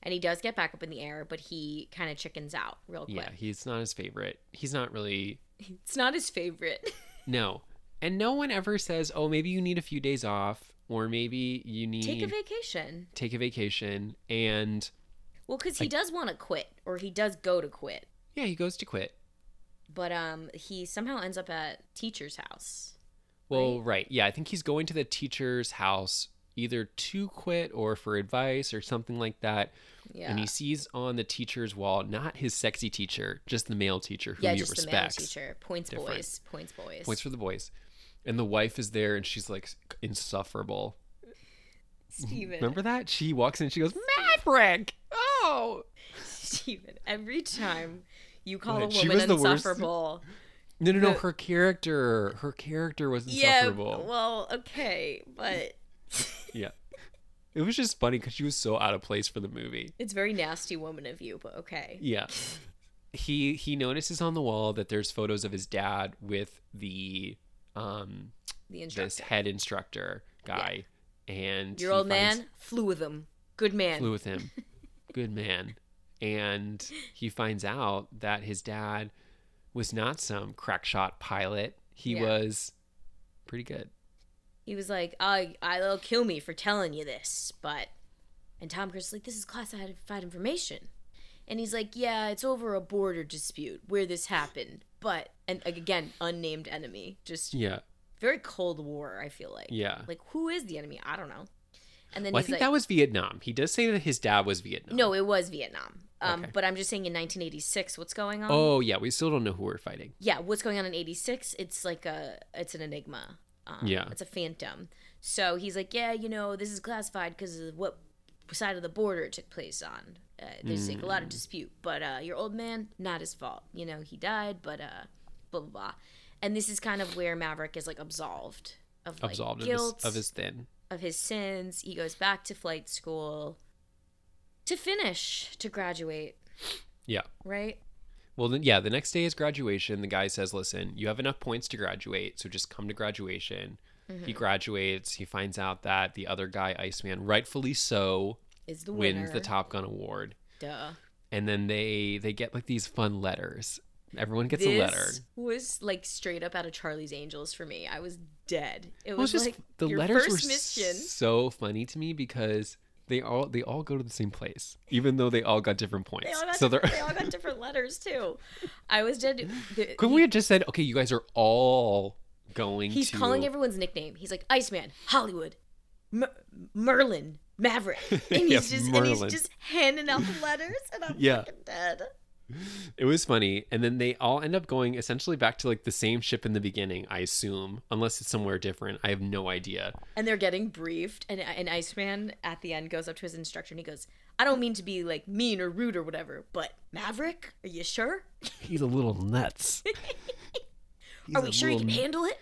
And he does get back up in the air, but he kind of chickens out real quick. Yeah, he's not his favorite. He's not really... It's not his favorite. No. And no one ever says, oh, maybe you need a few days off, or maybe you need... Take a vacation. Take a vacation, and... Well, because he I... does want to quit, or he does go to quit. Yeah, he goes to quit. But um, he somehow ends up at teacher's house. Well, right? right. Yeah, I think he's going to the teacher's house either to quit or for advice or something like that. Yeah. And he sees on the teacher's wall, not his sexy teacher, just the male teacher who yeah, he just respects. The male teacher. Points Different. boys. Points boys. Points for the boys. And the wife is there and she's like insufferable. Steven. Remember that? She walks in and she goes, Maverick! Oh! Steven, every time you call what? a woman insufferable... Worst. No, no, no, the... her character. Her character was insufferable. Yeah, well, okay, but... Yeah. It was just funny because she was so out of place for the movie. It's very nasty woman of you, but okay. Yeah. He he notices on the wall that there's photos of his dad with the um the instructor. This head instructor guy. Yeah. And your old finds... man flew with him. Good man. Flew with him. Good man. And he finds out that his dad was not some crackshot pilot. He yeah. was pretty good. He was like, I, I'll kill me for telling you this, but... And Tom Cruise is like, this is classified information. And he's like, yeah, it's over a border dispute where this happened. But, and again, unnamed enemy. Just yeah. very Cold War, I feel like. Yeah. Like, who is the enemy? I don't know. And then well, he's I think like, that was Vietnam. He does say that his dad was Vietnam. No, it was Vietnam. Um, okay. But I'm just saying in nineteen eighty-six, what's going on? Oh, yeah. We still don't know who we're fighting. Yeah. What's going on in eighty-six? It's like a, it's an enigma. Um, yeah. It's a phantom. So he's like, yeah, you know, this is classified because of what side of the border it took place on. Uh, there's mm. like a lot of dispute. But uh, your old man, not his fault. You know, he died, but uh, blah, blah, blah. And this is kind of where Maverick is like absolved of like, absolved guilt. Of his, of his sin. Of his sins. He goes back to flight school to finish, to graduate. Yeah. Right? Well, then, yeah, the next day is graduation. The guy says, listen, you have enough points to graduate, so just come to graduation. Mm-hmm. He graduates. He finds out that the other guy, Iceman, rightfully so, is the winner. Wins the Top Gun Award. Duh. And then they, they get, like, these fun letters. Everyone gets this a letter. This was, like, straight up out of Charlie's Angels for me. I was dead. It was, well, it was like, just, the your letters first were mission. So funny to me because they all they all go to the same place, even though they all got different points. They all got, so they're... they all got different letters, too. I was dead. The, Couldn't he... we have just said, okay, you guys are all going He's to... He's calling everyone's nickname. He's like, Iceman, Hollywood, Mer- Merlin, Maverick. And he's, yes, just, and he's just handing out the letters, and I'm yeah. fucking dead. It was funny, and then they all end up going essentially back to like the same ship in the beginning, I assume, unless it's somewhere different. I have no idea. And they're getting briefed, and, and Iceman at the end goes up to his instructor and he goes, I don't mean to be like mean or rude or whatever, but Maverick, are you sure? He's a little nuts. Are we sure he can handle it?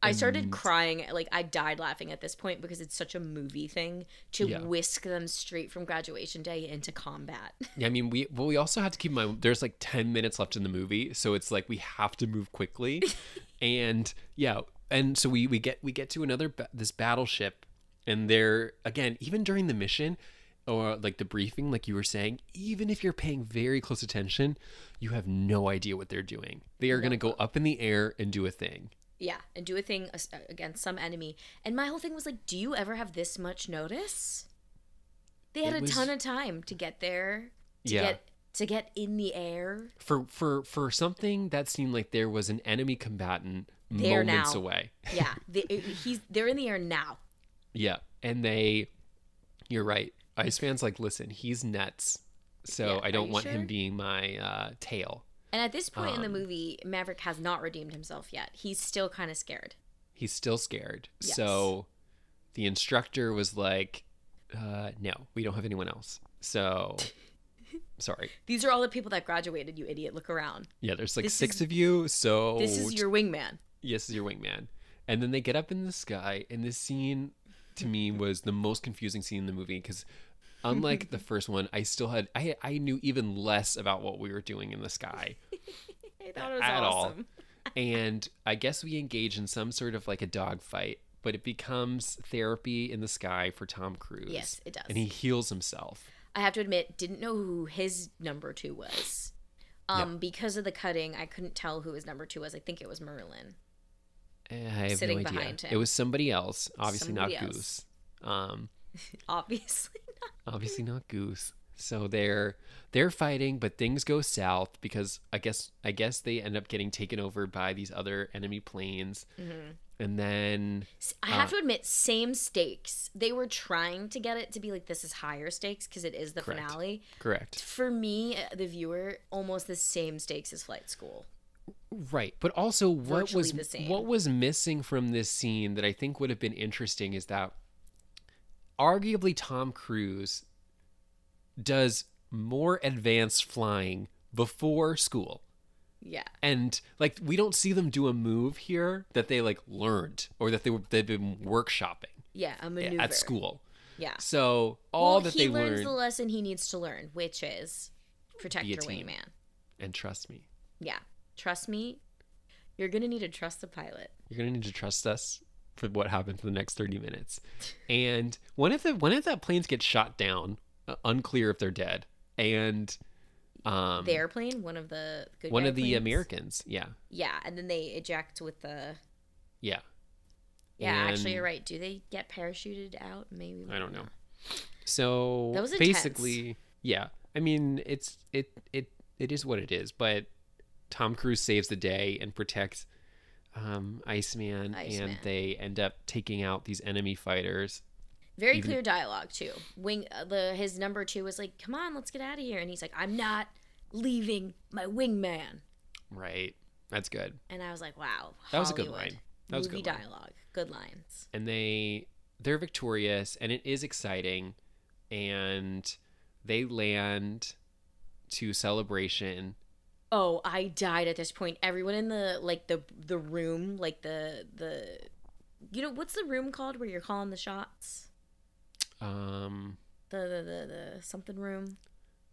I started crying. Like, I died laughing at this point because it's such a movie thing to yeah. whisk them straight from graduation day into combat. Yeah, I mean, we well, we also have to keep in mind there's like ten minutes left in the movie. So it's like we have to move quickly. And yeah. And so we, we get we get to another this battleship. And they're, again, even during the mission or like the briefing, like you were saying, even if you're paying very close attention, you have no idea what they're doing. They are no. going to go up in the air and do a thing. Yeah, and do a thing against some enemy. And my whole thing was like, do you ever have this much notice? They had it a was... ton of time to get there, to yeah. get to get in the air. For for for something that seemed like there was an enemy combatant they're moments now. away. Yeah, they, he's they're in the air now. Yeah, and they, you're right. Iceman's like, listen, he's nuts, so yeah, I don't want sure? him being my uh, tail. And at this point um, in the movie, Maverick has not redeemed himself yet. He's still kind of scared. He's still scared. Yes. So the instructor was like, uh, no, we don't have anyone else. So, sorry. These are all the people that graduated, you idiot. Look around. Yeah, there's like this six is, of you. So this is your wingman. Yes, this is your wingman. And then they get up in the sky. And this scene, to me, was the most confusing scene in the movie because... Unlike the first one, I still had I I knew even less about what we were doing in the sky. I thought it was at awesome. all. And I guess we engage in some sort of like a dogfight, but it becomes therapy in the sky for Tom Cruise. Yes, it does. And he heals himself. I have to admit, didn't know who his number two was. Um, yep. Because of the cutting, I couldn't tell who his number two was. I think it was Merlin. I have sitting no idea. Behind him. It was somebody else. Obviously somebody not else. Goose. Um, obviously not. Obviously not Goose. So they're they're fighting, but things go south because I guess I guess they end up getting taken over by these other enemy planes. Mm-hmm. And then I have uh, to admit, same stakes. They were trying to get it to be like this is higher stakes because it is the correct. finale. Correct. For me, the viewer, almost the same stakes as Flight School. Right, but also what was what was missing from this scene that I think would have been interesting is that arguably Tom Cruise does more advanced flying before school. Yeah. And like we don't see them do a move here that they like learned or that they were they've been workshopping. Yeah, a maneuver at school. Yeah. So all well, that they learned. He learns the lesson he needs to learn, which is protect your wingman. And trust me. Yeah. Trust me. You're going to need to trust the pilot. You're going to need to trust us for what happened for the next thirty minutes. And one of the one of the planes gets shot down. Uh, unclear if they're dead. And um the airplane, one of the good one of the planes. Americans, yeah, yeah, and then they eject with the yeah, yeah. And actually, you're right. Do they get parachuted out? Maybe I don't know. Not. So that was basically, yeah. I mean, it's it it it is what it is. But Tom Cruise saves the day and protects um Iceman, Iceman. and they end up taking out these enemy fighters. Very Even, clear dialogue too. Wing the his number two was like, "Come on, let's get out of here," and he's like, "I'm not leaving my wingman." Right, that's good. And I was like, "Wow, Hollywood. That was a good line. That was a good line. Dialogue, good lines." And they they're victorious, and it is exciting, and they land to celebration. Oh, I died at this point. Everyone in the like the the room, like the the, you know, what's the room called where you're calling the shots? Um, the, the the the something room.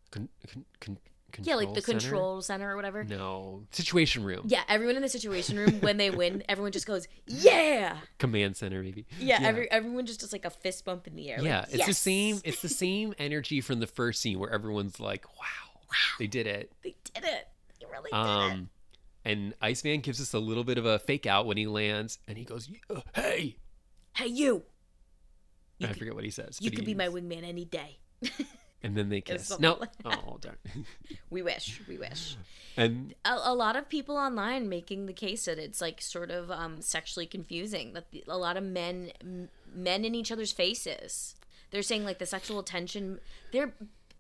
Con, con, con, control yeah, like the center? Control center or whatever. No, situation room. Yeah, everyone in the situation room when they win, everyone just goes yeah. Command center, maybe. Yeah, yeah. Every, everyone just does like a fist bump in the air. Yeah, like, it's yes! the same. It's the same energy from the first scene where everyone's like, "Wow, wow, they did it! They did it! They really um, did it!" And Iceman gives us a little bit of a fake out when he lands, and he goes, "Hey, hey, you." You I could, forget what he says. You could he, be my wingman any day. And then they kiss. No. Like oh, darn. We wish. We wish. And a, a lot of people online making the case that it's like sort of um, sexually confusing. That the, a lot of men, m- men in each other's faces. They're saying like the sexual tension. They're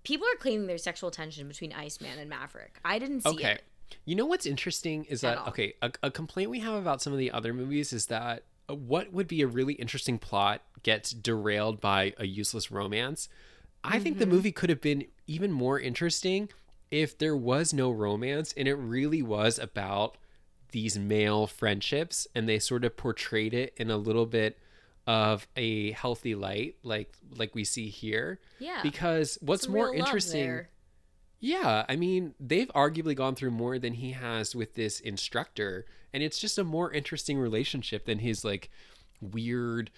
people are claiming there's sexual tension between Iceman and Maverick. I didn't see okay. it. You know what's interesting is At that all. okay, a, a complaint we have about some of the other movies is that. What would be a really interesting plot gets derailed by a useless romance. I mm-hmm. think the movie could have been even more interesting if there was no romance and it really was about these male friendships and they sort of portrayed it in a little bit of a healthy light, like like we see here. Yeah. Because what's more interesting... Yeah, I mean, they've arguably gone through more than he has with this instructor, and it's just a more interesting relationship than his, like, weird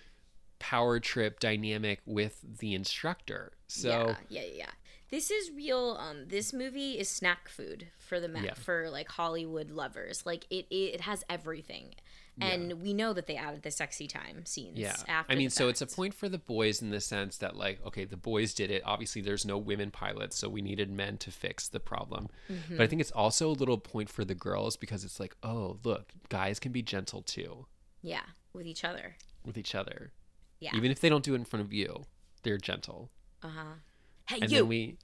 power trip dynamic with the instructor. So Yeah, yeah, yeah. This is real, um, this movie is snack food for the ma- yeah. for, like, Hollywood lovers. Like, it it has everything. And yeah. we know that they added the sexy time scenes yeah. after I mean, so it's a point for the boys in the sense that, like, okay, the boys did it. Obviously, there's no women pilots, so we needed men to fix the problem. Mm-hmm. But I think it's also a little point for the girls because it's like, oh, look, guys can be gentle, too. Yeah, with each other. With each other. Yeah. Even if they don't do it in front of you, they're gentle. Uh-huh. Hey, and you! Then we...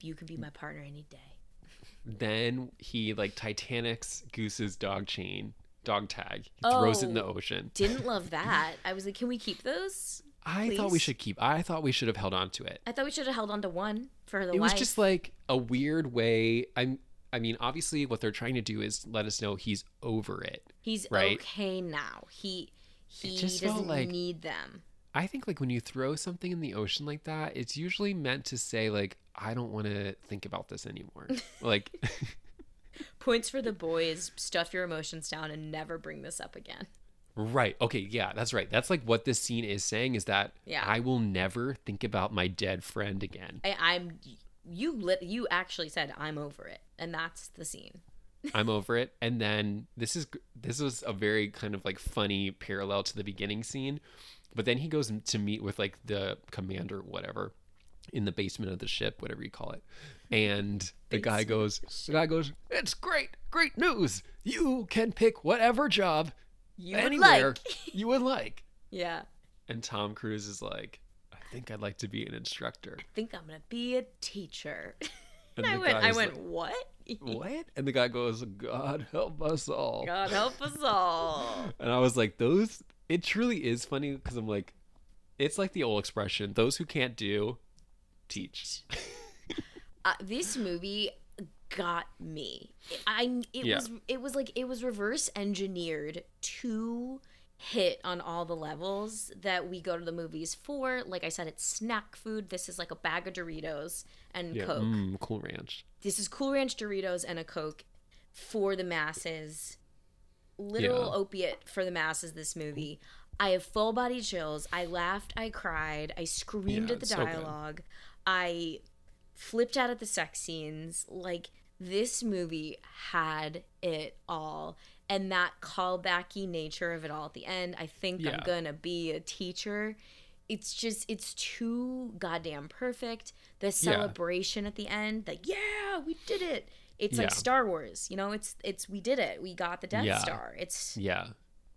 You can be my partner any day. Then he, like, Titanic's Goose's dog chain... dog tag he oh, throws it in the ocean. Didn't love that. I was like, can we keep those? I please? thought we should keep I thought we should have held on to it. I thought we should have held on to one for the It wife. Was just like a weird way. I'm I mean, obviously what they're trying to do is let us know he's over it. He's right? okay now. He he doesn't like, need them. I think like when you throw something in the ocean like that, it's usually meant to say like, I don't want to think about this anymore. Like Points for the boys, stuff your emotions down and never bring this up again. Right. Okay. Yeah, that's right. That's like what this scene is saying, is that yeah. I will never think about my dead friend again. I, I'm you lit, you actually said I'm over it, and that's the scene. I'm over it. And then this is this is a very kind of like funny parallel to the beginning scene. But then he goes to meet with like the commander, whatever, in the basement of the ship, whatever you call it. And the basement guy goes, the guy goes, it's great, great news. You can pick whatever job you anywhere would like. you would like. Yeah. And Tom Cruise is like, I think I'd like to be an instructor. I think I'm going to be a teacher. And I went, I went, like, what? What? And the guy goes, God help us all. God help us all. And I was like, those, it truly is funny, because I'm like, it's like the old expression, those who can't do, teach. uh, this movie got me. I, it yeah. was, it was like, it was reverse engineered to hit on all the levels that we go to the movies for. Like I said, it's snack food. This is like a bag of Doritos and yeah. Coke. Mm, Cool Ranch. This is Cool Ranch, Doritos, and a Coke for the masses. Literal yeah. opiate for the masses, this movie. I have full body chills. I laughed. I cried. I screamed yeah, at the dialogue. So I flipped out at the sex scenes. Like, this movie had it all. And that callbacky nature of it all at the end, I think yeah. I'm going to be a teacher. It's just, it's too goddamn perfect. The celebration yeah. at the end, like, yeah, we did it. It's yeah. like Star Wars, you know, it's, it's, we did it. We got the Death yeah. Star. It's, yeah.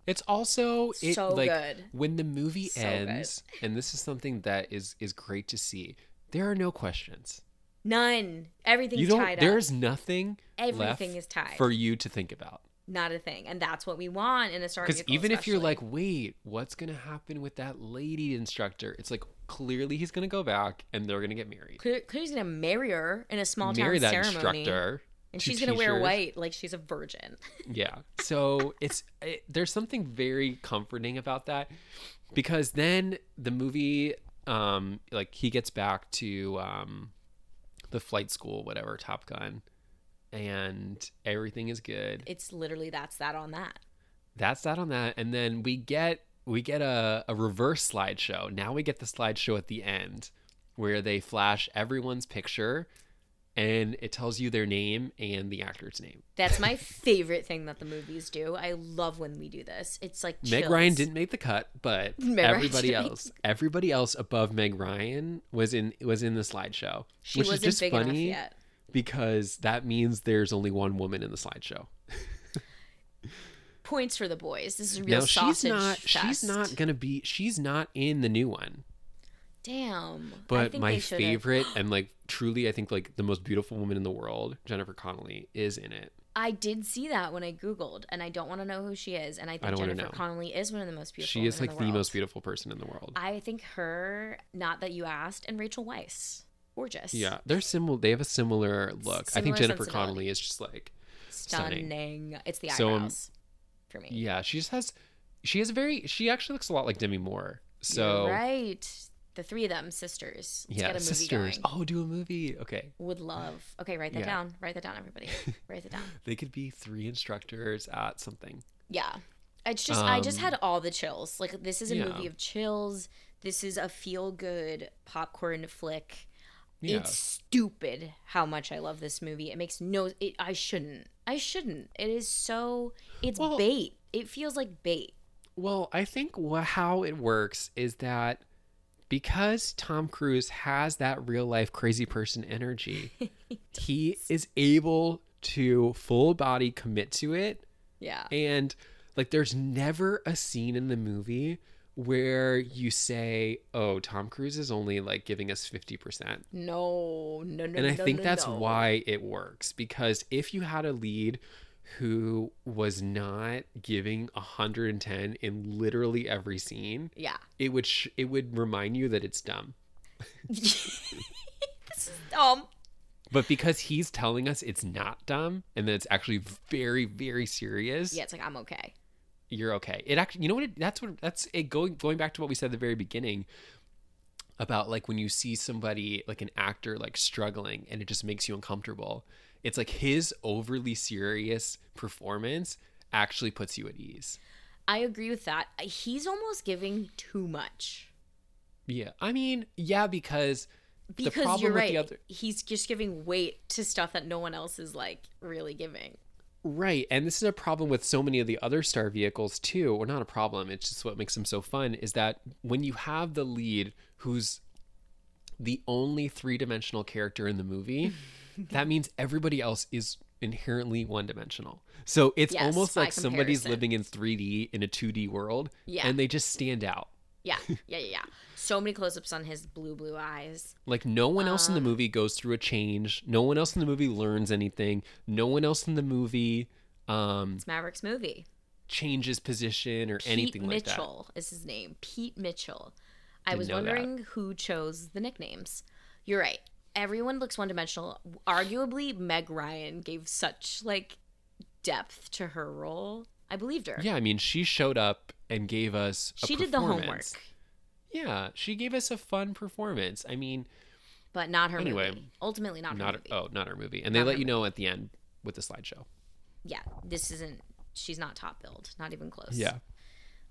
It's also, it, so like, good. When the movie so ends, good. And this is something that is, is great to see, there are no questions. None. Everything's you don't, tied up. There's nothing. Everything left is tied. For you to think about. Not a thing. And that's what we want in a Star Because even especially. If you're like, wait, what's going to happen with that lady instructor? It's like, clearly he's going to go back and they're going to get married. Clearly he's going to marry her in a small town ceremony. Marry that instructor. And she's going to wear white like she's a virgin. Yeah. So it's it, there's something very comforting about that, because then the movie, um, like he gets back to um, the flight school, whatever, Top Gun. And everything is good. It's literally that's that on that. That's that on that. And then we get we get a, a reverse slideshow. Now we get the slideshow at the end where they flash everyone's picture and it tells you their name and the actor's name. That's my favorite thing that the movies do. I love when we do this. It's like chills. Meg Ryan didn't make the cut, but Meg everybody else, make... everybody else above Meg Ryan was in was in the slideshow. She which wasn't is just big funny. Enough yet. Because that means there's only one woman in the slideshow. Points for the boys. This is a real now, sausage she's not, fest. She's not going to be... She's not in the new one. Damn. But I think my favorite and, like, truly, I think, like, the most beautiful woman in the world, Jennifer Connelly, is in it. I did see that when I Googled, and I don't want to know who she is. And I think I Jennifer Connelly is one of the most beautiful She is, like, the, the most beautiful person in the world. I think her, not that you asked, and Rachel Weisz. Gorgeous. Yeah, they're similar. They have a similar look. Similar I think Jennifer Connelly is just like stunning. stunning. It's the eyebrows so, um, for me. Yeah, she just has. She has a very. She actually looks a lot like Demi Moore. So You're right, the three of them sisters. Let's yeah, get a sisters. Movie going. Oh, do a movie. Okay. Would love. Okay, write that yeah. down. Write that down, everybody. Write that down. They could be three instructors at something. Yeah, it's just. Um, I just had all the chills. Like, this is a yeah. movie of chills. This is a feel-good popcorn flick. Yeah. It's stupid how much I love this movie. It makes no... It, I shouldn't. I shouldn't. It is so... It's well, bait. It feels like bait. Well, I think wh- how it works is that because Tom Cruise has that real-life crazy person energy, he, he is able to full-body commit to it. Yeah. And, like, there's never a scene in the movie where you say, oh, Tom Cruise is only, like, giving us fifty percent. No, no, no, And I no, think no, that's no. why it works. Because if you had a lead who was not giving one hundred ten in literally every scene, yeah, it would sh- it would remind you that it's dumb. This is dumb. But because he's telling us it's not dumb and that it's actually very, very serious. Yeah, it's like, I'm okay. You're okay. It actually, you know what? It, that's what that's it. Going going back to what we said at the very beginning about, like, when you see somebody, like an actor, like, struggling and it just makes you uncomfortable. It's like his overly serious performance actually puts you at ease. I agree with that. He's almost giving too much. Yeah. I mean, yeah, because because the problem you're right. with the other... he's just giving weight to stuff that no one else is like really giving. Right. And this is a problem with so many of the other star vehicles too. Or not a problem. It's just what makes them so fun is that when you have the lead who's the only three-dimensional character in the movie, that means everybody else is inherently one-dimensional. So it's yes, almost like comparison. Somebody's living in three D in a two D world, yeah. and they just stand out. Yeah, yeah, yeah, yeah. So many close-ups on his blue, blue eyes. Like, no one else um, in the movie goes through a change. No one else in the movie learns anything. No one else in the movie... Um, it's Maverick's movie. Changes position or Pete anything Mitchell like that. Pete Mitchell is his name. Pete Mitchell. I was wondering that. Who chose the nicknames. You're right. Everyone looks one-dimensional. Arguably, Meg Ryan gave such, like, depth to her role. I believed her. Yeah, I mean, she showed up and gave us a She did the homework. Yeah, she gave us a fun performance. I mean... But not her anyway, movie. Ultimately, not her not, movie. Oh, not her movie. And not they let you movie. Know at the end with the slideshow. Yeah, this isn't... She's not top billed. Not even close. Yeah.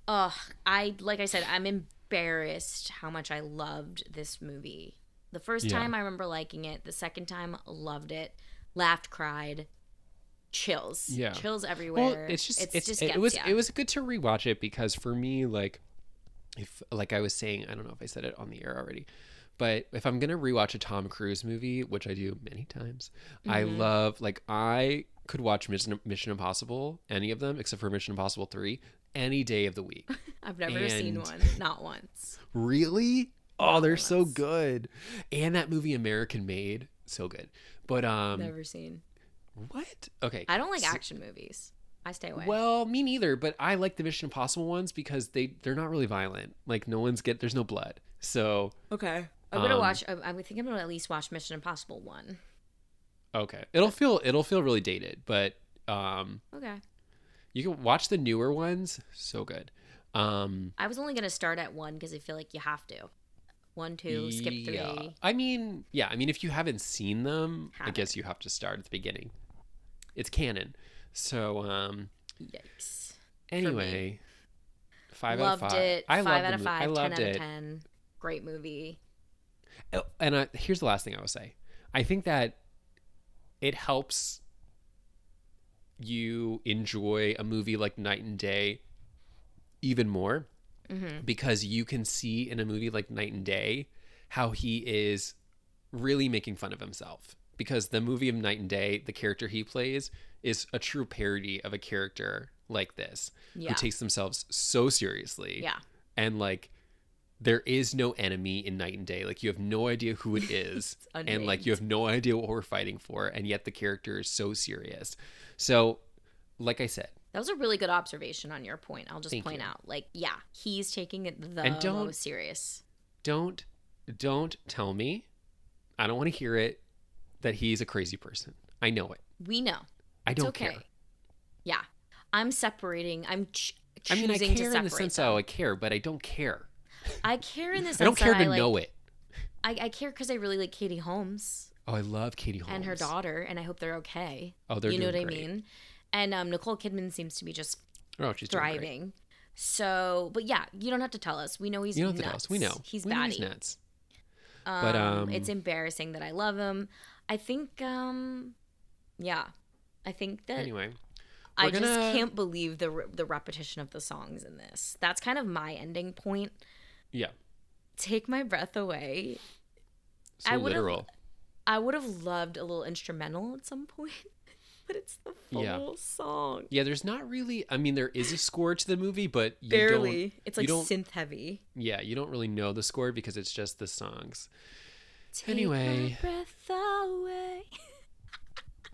Ugh, I... Like I said, I'm in... embarrassed how much I loved this movie. The first yeah. time I remember liking it. The second time loved it. Laughed, cried, chills. Yeah. Chills everywhere. Well, it's just, it's, it's just it, it was yeah. it was good to rewatch it because for me, like if like I was saying, I don't know if I said it on the air already, but if I'm gonna rewatch a Tom Cruise movie, which I do many times, mm-hmm. I love like I could watch Mission, Mission Impossible, any of them except for Mission Impossible three. Any day of the week. I've never and seen one. Not once. Really? Oh, not they're once. So good. And that movie American Made, so good. But um never seen. What? Okay. I don't like so, action movies. I stay away. Well, me neither, but I like the Mission Impossible ones because they they're not really violent. Like no one's get there's no blood. So okay. I'm going to um, watch I would think I'm going to at least watch Mission Impossible one. Okay. It'll feel it'll feel really dated, but um okay. You can watch the newer ones. So good. Um, I was only going to start at one because I feel like you have to. One, two, skip three. Yeah. I mean, yeah. I mean, if you haven't seen them, have I guess it. You have to start at the beginning. It's canon. So, um. Yikes. Anyway. Five loved out of five. It. I five out of five. I loved ten it. Ten out of ten. Great movie. And I, here's the last thing I will say. I think that it helps... you enjoy a movie like Night and Day even more mm-hmm. because you can see in a movie like Night and Day how he is really making fun of himself because the movie of Night and Day, the character he plays is a true parody of a character like this yeah. who takes themselves so seriously yeah. and like there is no enemy in Night and Day. Like you have no idea who it is and like you have no idea what we're fighting for. And yet the character is so serious. So like I said, that was a really good observation on your point. I'll just point you. out like, yeah, he's taking it the most serious. Don't, don't tell me. I don't want to hear it that he's a crazy person. I know it. We know. I it's don't okay. care. Yeah. I'm separating. I'm ch- choosing I mean, I care to separate in the sense them. I care, but I don't care. I care in this. I don't care that to I, like, know it. I, I care because I really like Katie Holmes. Oh, I love Katie Holmes and her daughter, and I hope they're okay. Oh, they're you doing know what great. I mean. And um, Nicole Kidman seems to be just oh, she's thriving. Doing great. So, but yeah, you don't have to tell us. We know he's you don't nuts. Have to tell us. We know he's we batty. Know he's nuts. Um, but um, it's embarrassing that I love him. I think, um, yeah, I think that anyway. I gonna... just can't believe the re- the repetition of the songs in this. That's kind of my ending point. Yeah. Take My Breath Away. So I literal. I would have loved a little instrumental at some point, but it's the full yeah. song. Yeah, there's not really, I mean, there is a score to the movie, but you barely. Don't, it's like synth heavy. Yeah, you don't really know the score because it's just the songs. Take anyway. My breath away.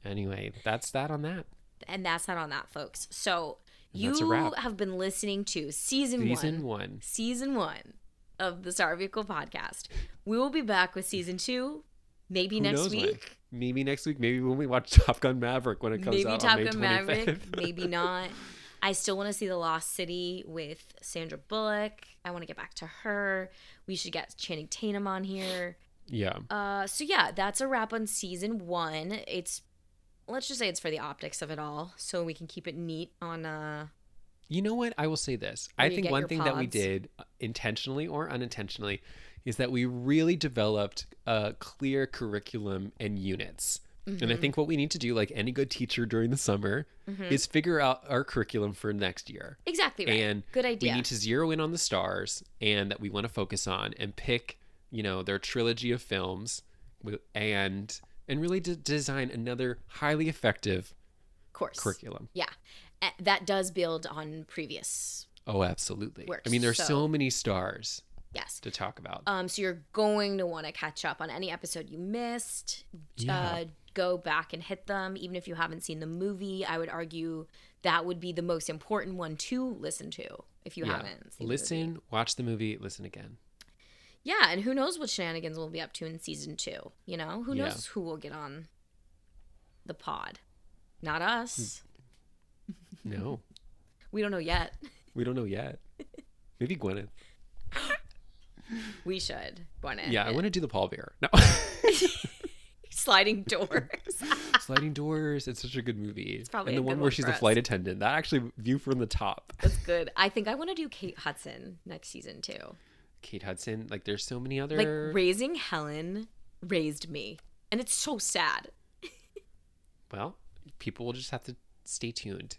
Anyway, that's that on that. And that's that on that, folks. So you have been listening to season, season one. one. Season one. Of the Star Vehicle Podcast. We will be back with season two, maybe Who next week. When? Maybe next week. Maybe when we watch Top Gun Maverick when it comes maybe out Top on Gun May Maverick, maybe not. I still want to see The Lost City with Sandra Bullock. I want to get back to her. We should get Channing Tatum on here. Yeah. Uh. So yeah, that's a wrap on season one. It's, let's just say it's for the optics of it all, so we can keep it neat on uh You know what? I will say this. Where I think one thing pods. that we did intentionally or unintentionally is that we really developed a clear curriculum and units. Mm-hmm. And I think what we need to do, like any good teacher during the summer, mm-hmm. is figure out our curriculum for next year. Exactly right. And good idea. We need to zero in on the stars and that we want to focus on and pick, you know, their trilogy of films and and really de- design another highly effective course curriculum. Yeah. That does build on previous. Oh, absolutely. Works. I mean, there's so, so many stars. Yes. To talk about. Um, so you're going to want to catch up on any episode you missed. Yeah. Uh, go back and hit them, even if you haven't seen the movie. I would argue that would be the most important one to listen to if you yeah. haven't seen listen, the movie. Listen, watch the movie, listen again. Yeah, and who knows what shenanigans we'll be up to in season two, you know? Who yeah. knows who will get on the pod? Not us. No. We don't know yet. We don't know yet. Maybe Gwyneth. We should. Gwyneth. Yeah, I want to do The Pallbearer. No. Sliding Doors. Sliding Doors. It's such a good movie. It's probably and the a good one where one she's a flight attendant. That actually View from the Top. That's good. I think I want to do Kate Hudson next season too. Kate Hudson. Like there's so many other. Like Raising Helen raised me, and it's so sad. Well, people will just have to stay tuned.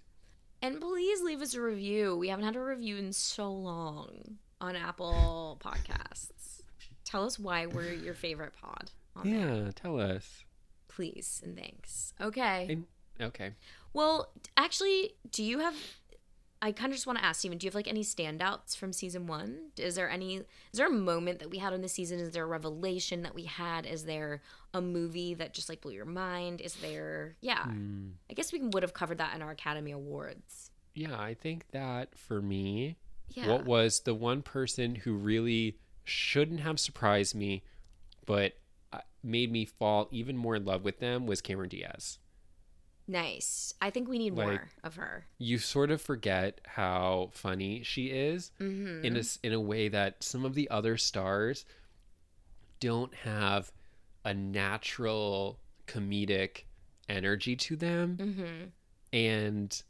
And please leave us a review. We haven't had a review in so long on Apple Podcasts. Tell us why we're your favorite pod. Yeah, there. Tell us. Please and thanks. Okay. And, okay. Well, actually, do you have, I kind of just want to ask, Stephen, do you have like any standouts from season one? Is there any, is there a moment that we had in this season? Is there a revelation that we had? Is there a movie that just like blew your mind? Is there, yeah. Mm. I guess we would have covered that in our Academy Awards. Yeah, I think that for me, yeah. what was the one person who really shouldn't have surprised me, but made me fall even more in love with them was Cameron Diaz. Nice. I think we need like, more of her. You sort of forget how funny she is mm-hmm. in a, in a way that some of the other stars don't have a natural comedic energy to them. Mm-hmm. And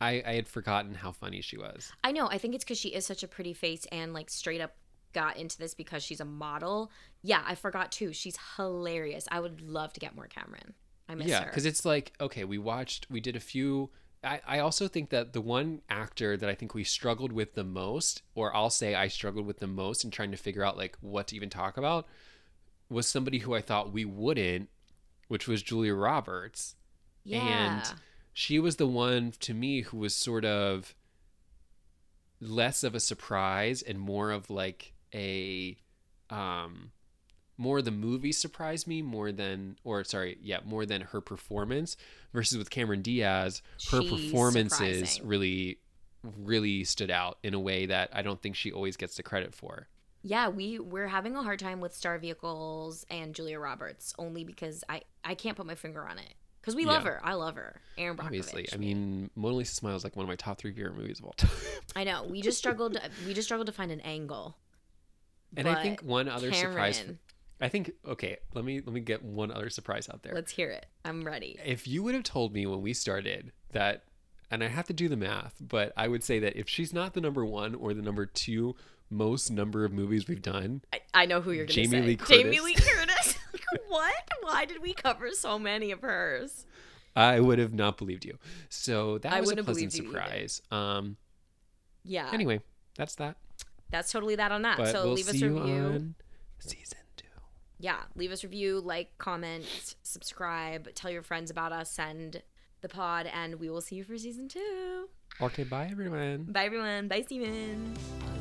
I, I had forgotten how funny she was. I know. I think it's because she is such a pretty face and like straight up got into this because she's a model. Yeah, I forgot too. She's hilarious. I would love to get more Cameron. I miss yeah, her. Yeah, because it's like, okay, we watched, we did a few. I, I also think that the one actor that I think we struggled with the most, or I'll say I struggled with the most in trying to figure out like what to even talk about, was somebody who I thought we wouldn't, which was Julia Roberts. Yeah. And she was the one to me who was sort of less of a surprise and more of like, a um more the movie surprised me more than or sorry yeah more than her performance versus with Cameron Diaz her She's performances surprising. really really stood out in a way that I don't think she always gets the credit for. Yeah, we we're having a hard time with Star Vehicles and Julia Roberts only because I I can't put my finger on it because we love yeah. her. I love her. Aaron Brockovich. Obviously. I mean, Mona Lisa Smile is like one of my top three favorite movies of all time. I know. We just struggled we just struggled to find an angle. And but I think one other Cameron. surprise. I think okay, let me let me get one other surprise out there. Let's hear it. I'm ready. If you would have told me when we started that, and I have to do the math, but I would say that if she's not the number one or the number two most number of movies we've done, I, I know who you're going to say. Jamie Lee Curtis. Jamie Lee Curtis. Like, what? Why did we cover so many of hers? I would have not believed you. So that I was a pleasant surprise. Um, yeah. Anyway, that's that. That's totally that on that. But so we'll leave us a review. On season two. Yeah. Leave us a review, like, comment, subscribe, tell your friends about us, send the pod, and we will see you for season two. Okay. Bye, everyone. Bye, everyone. Bye, Steven.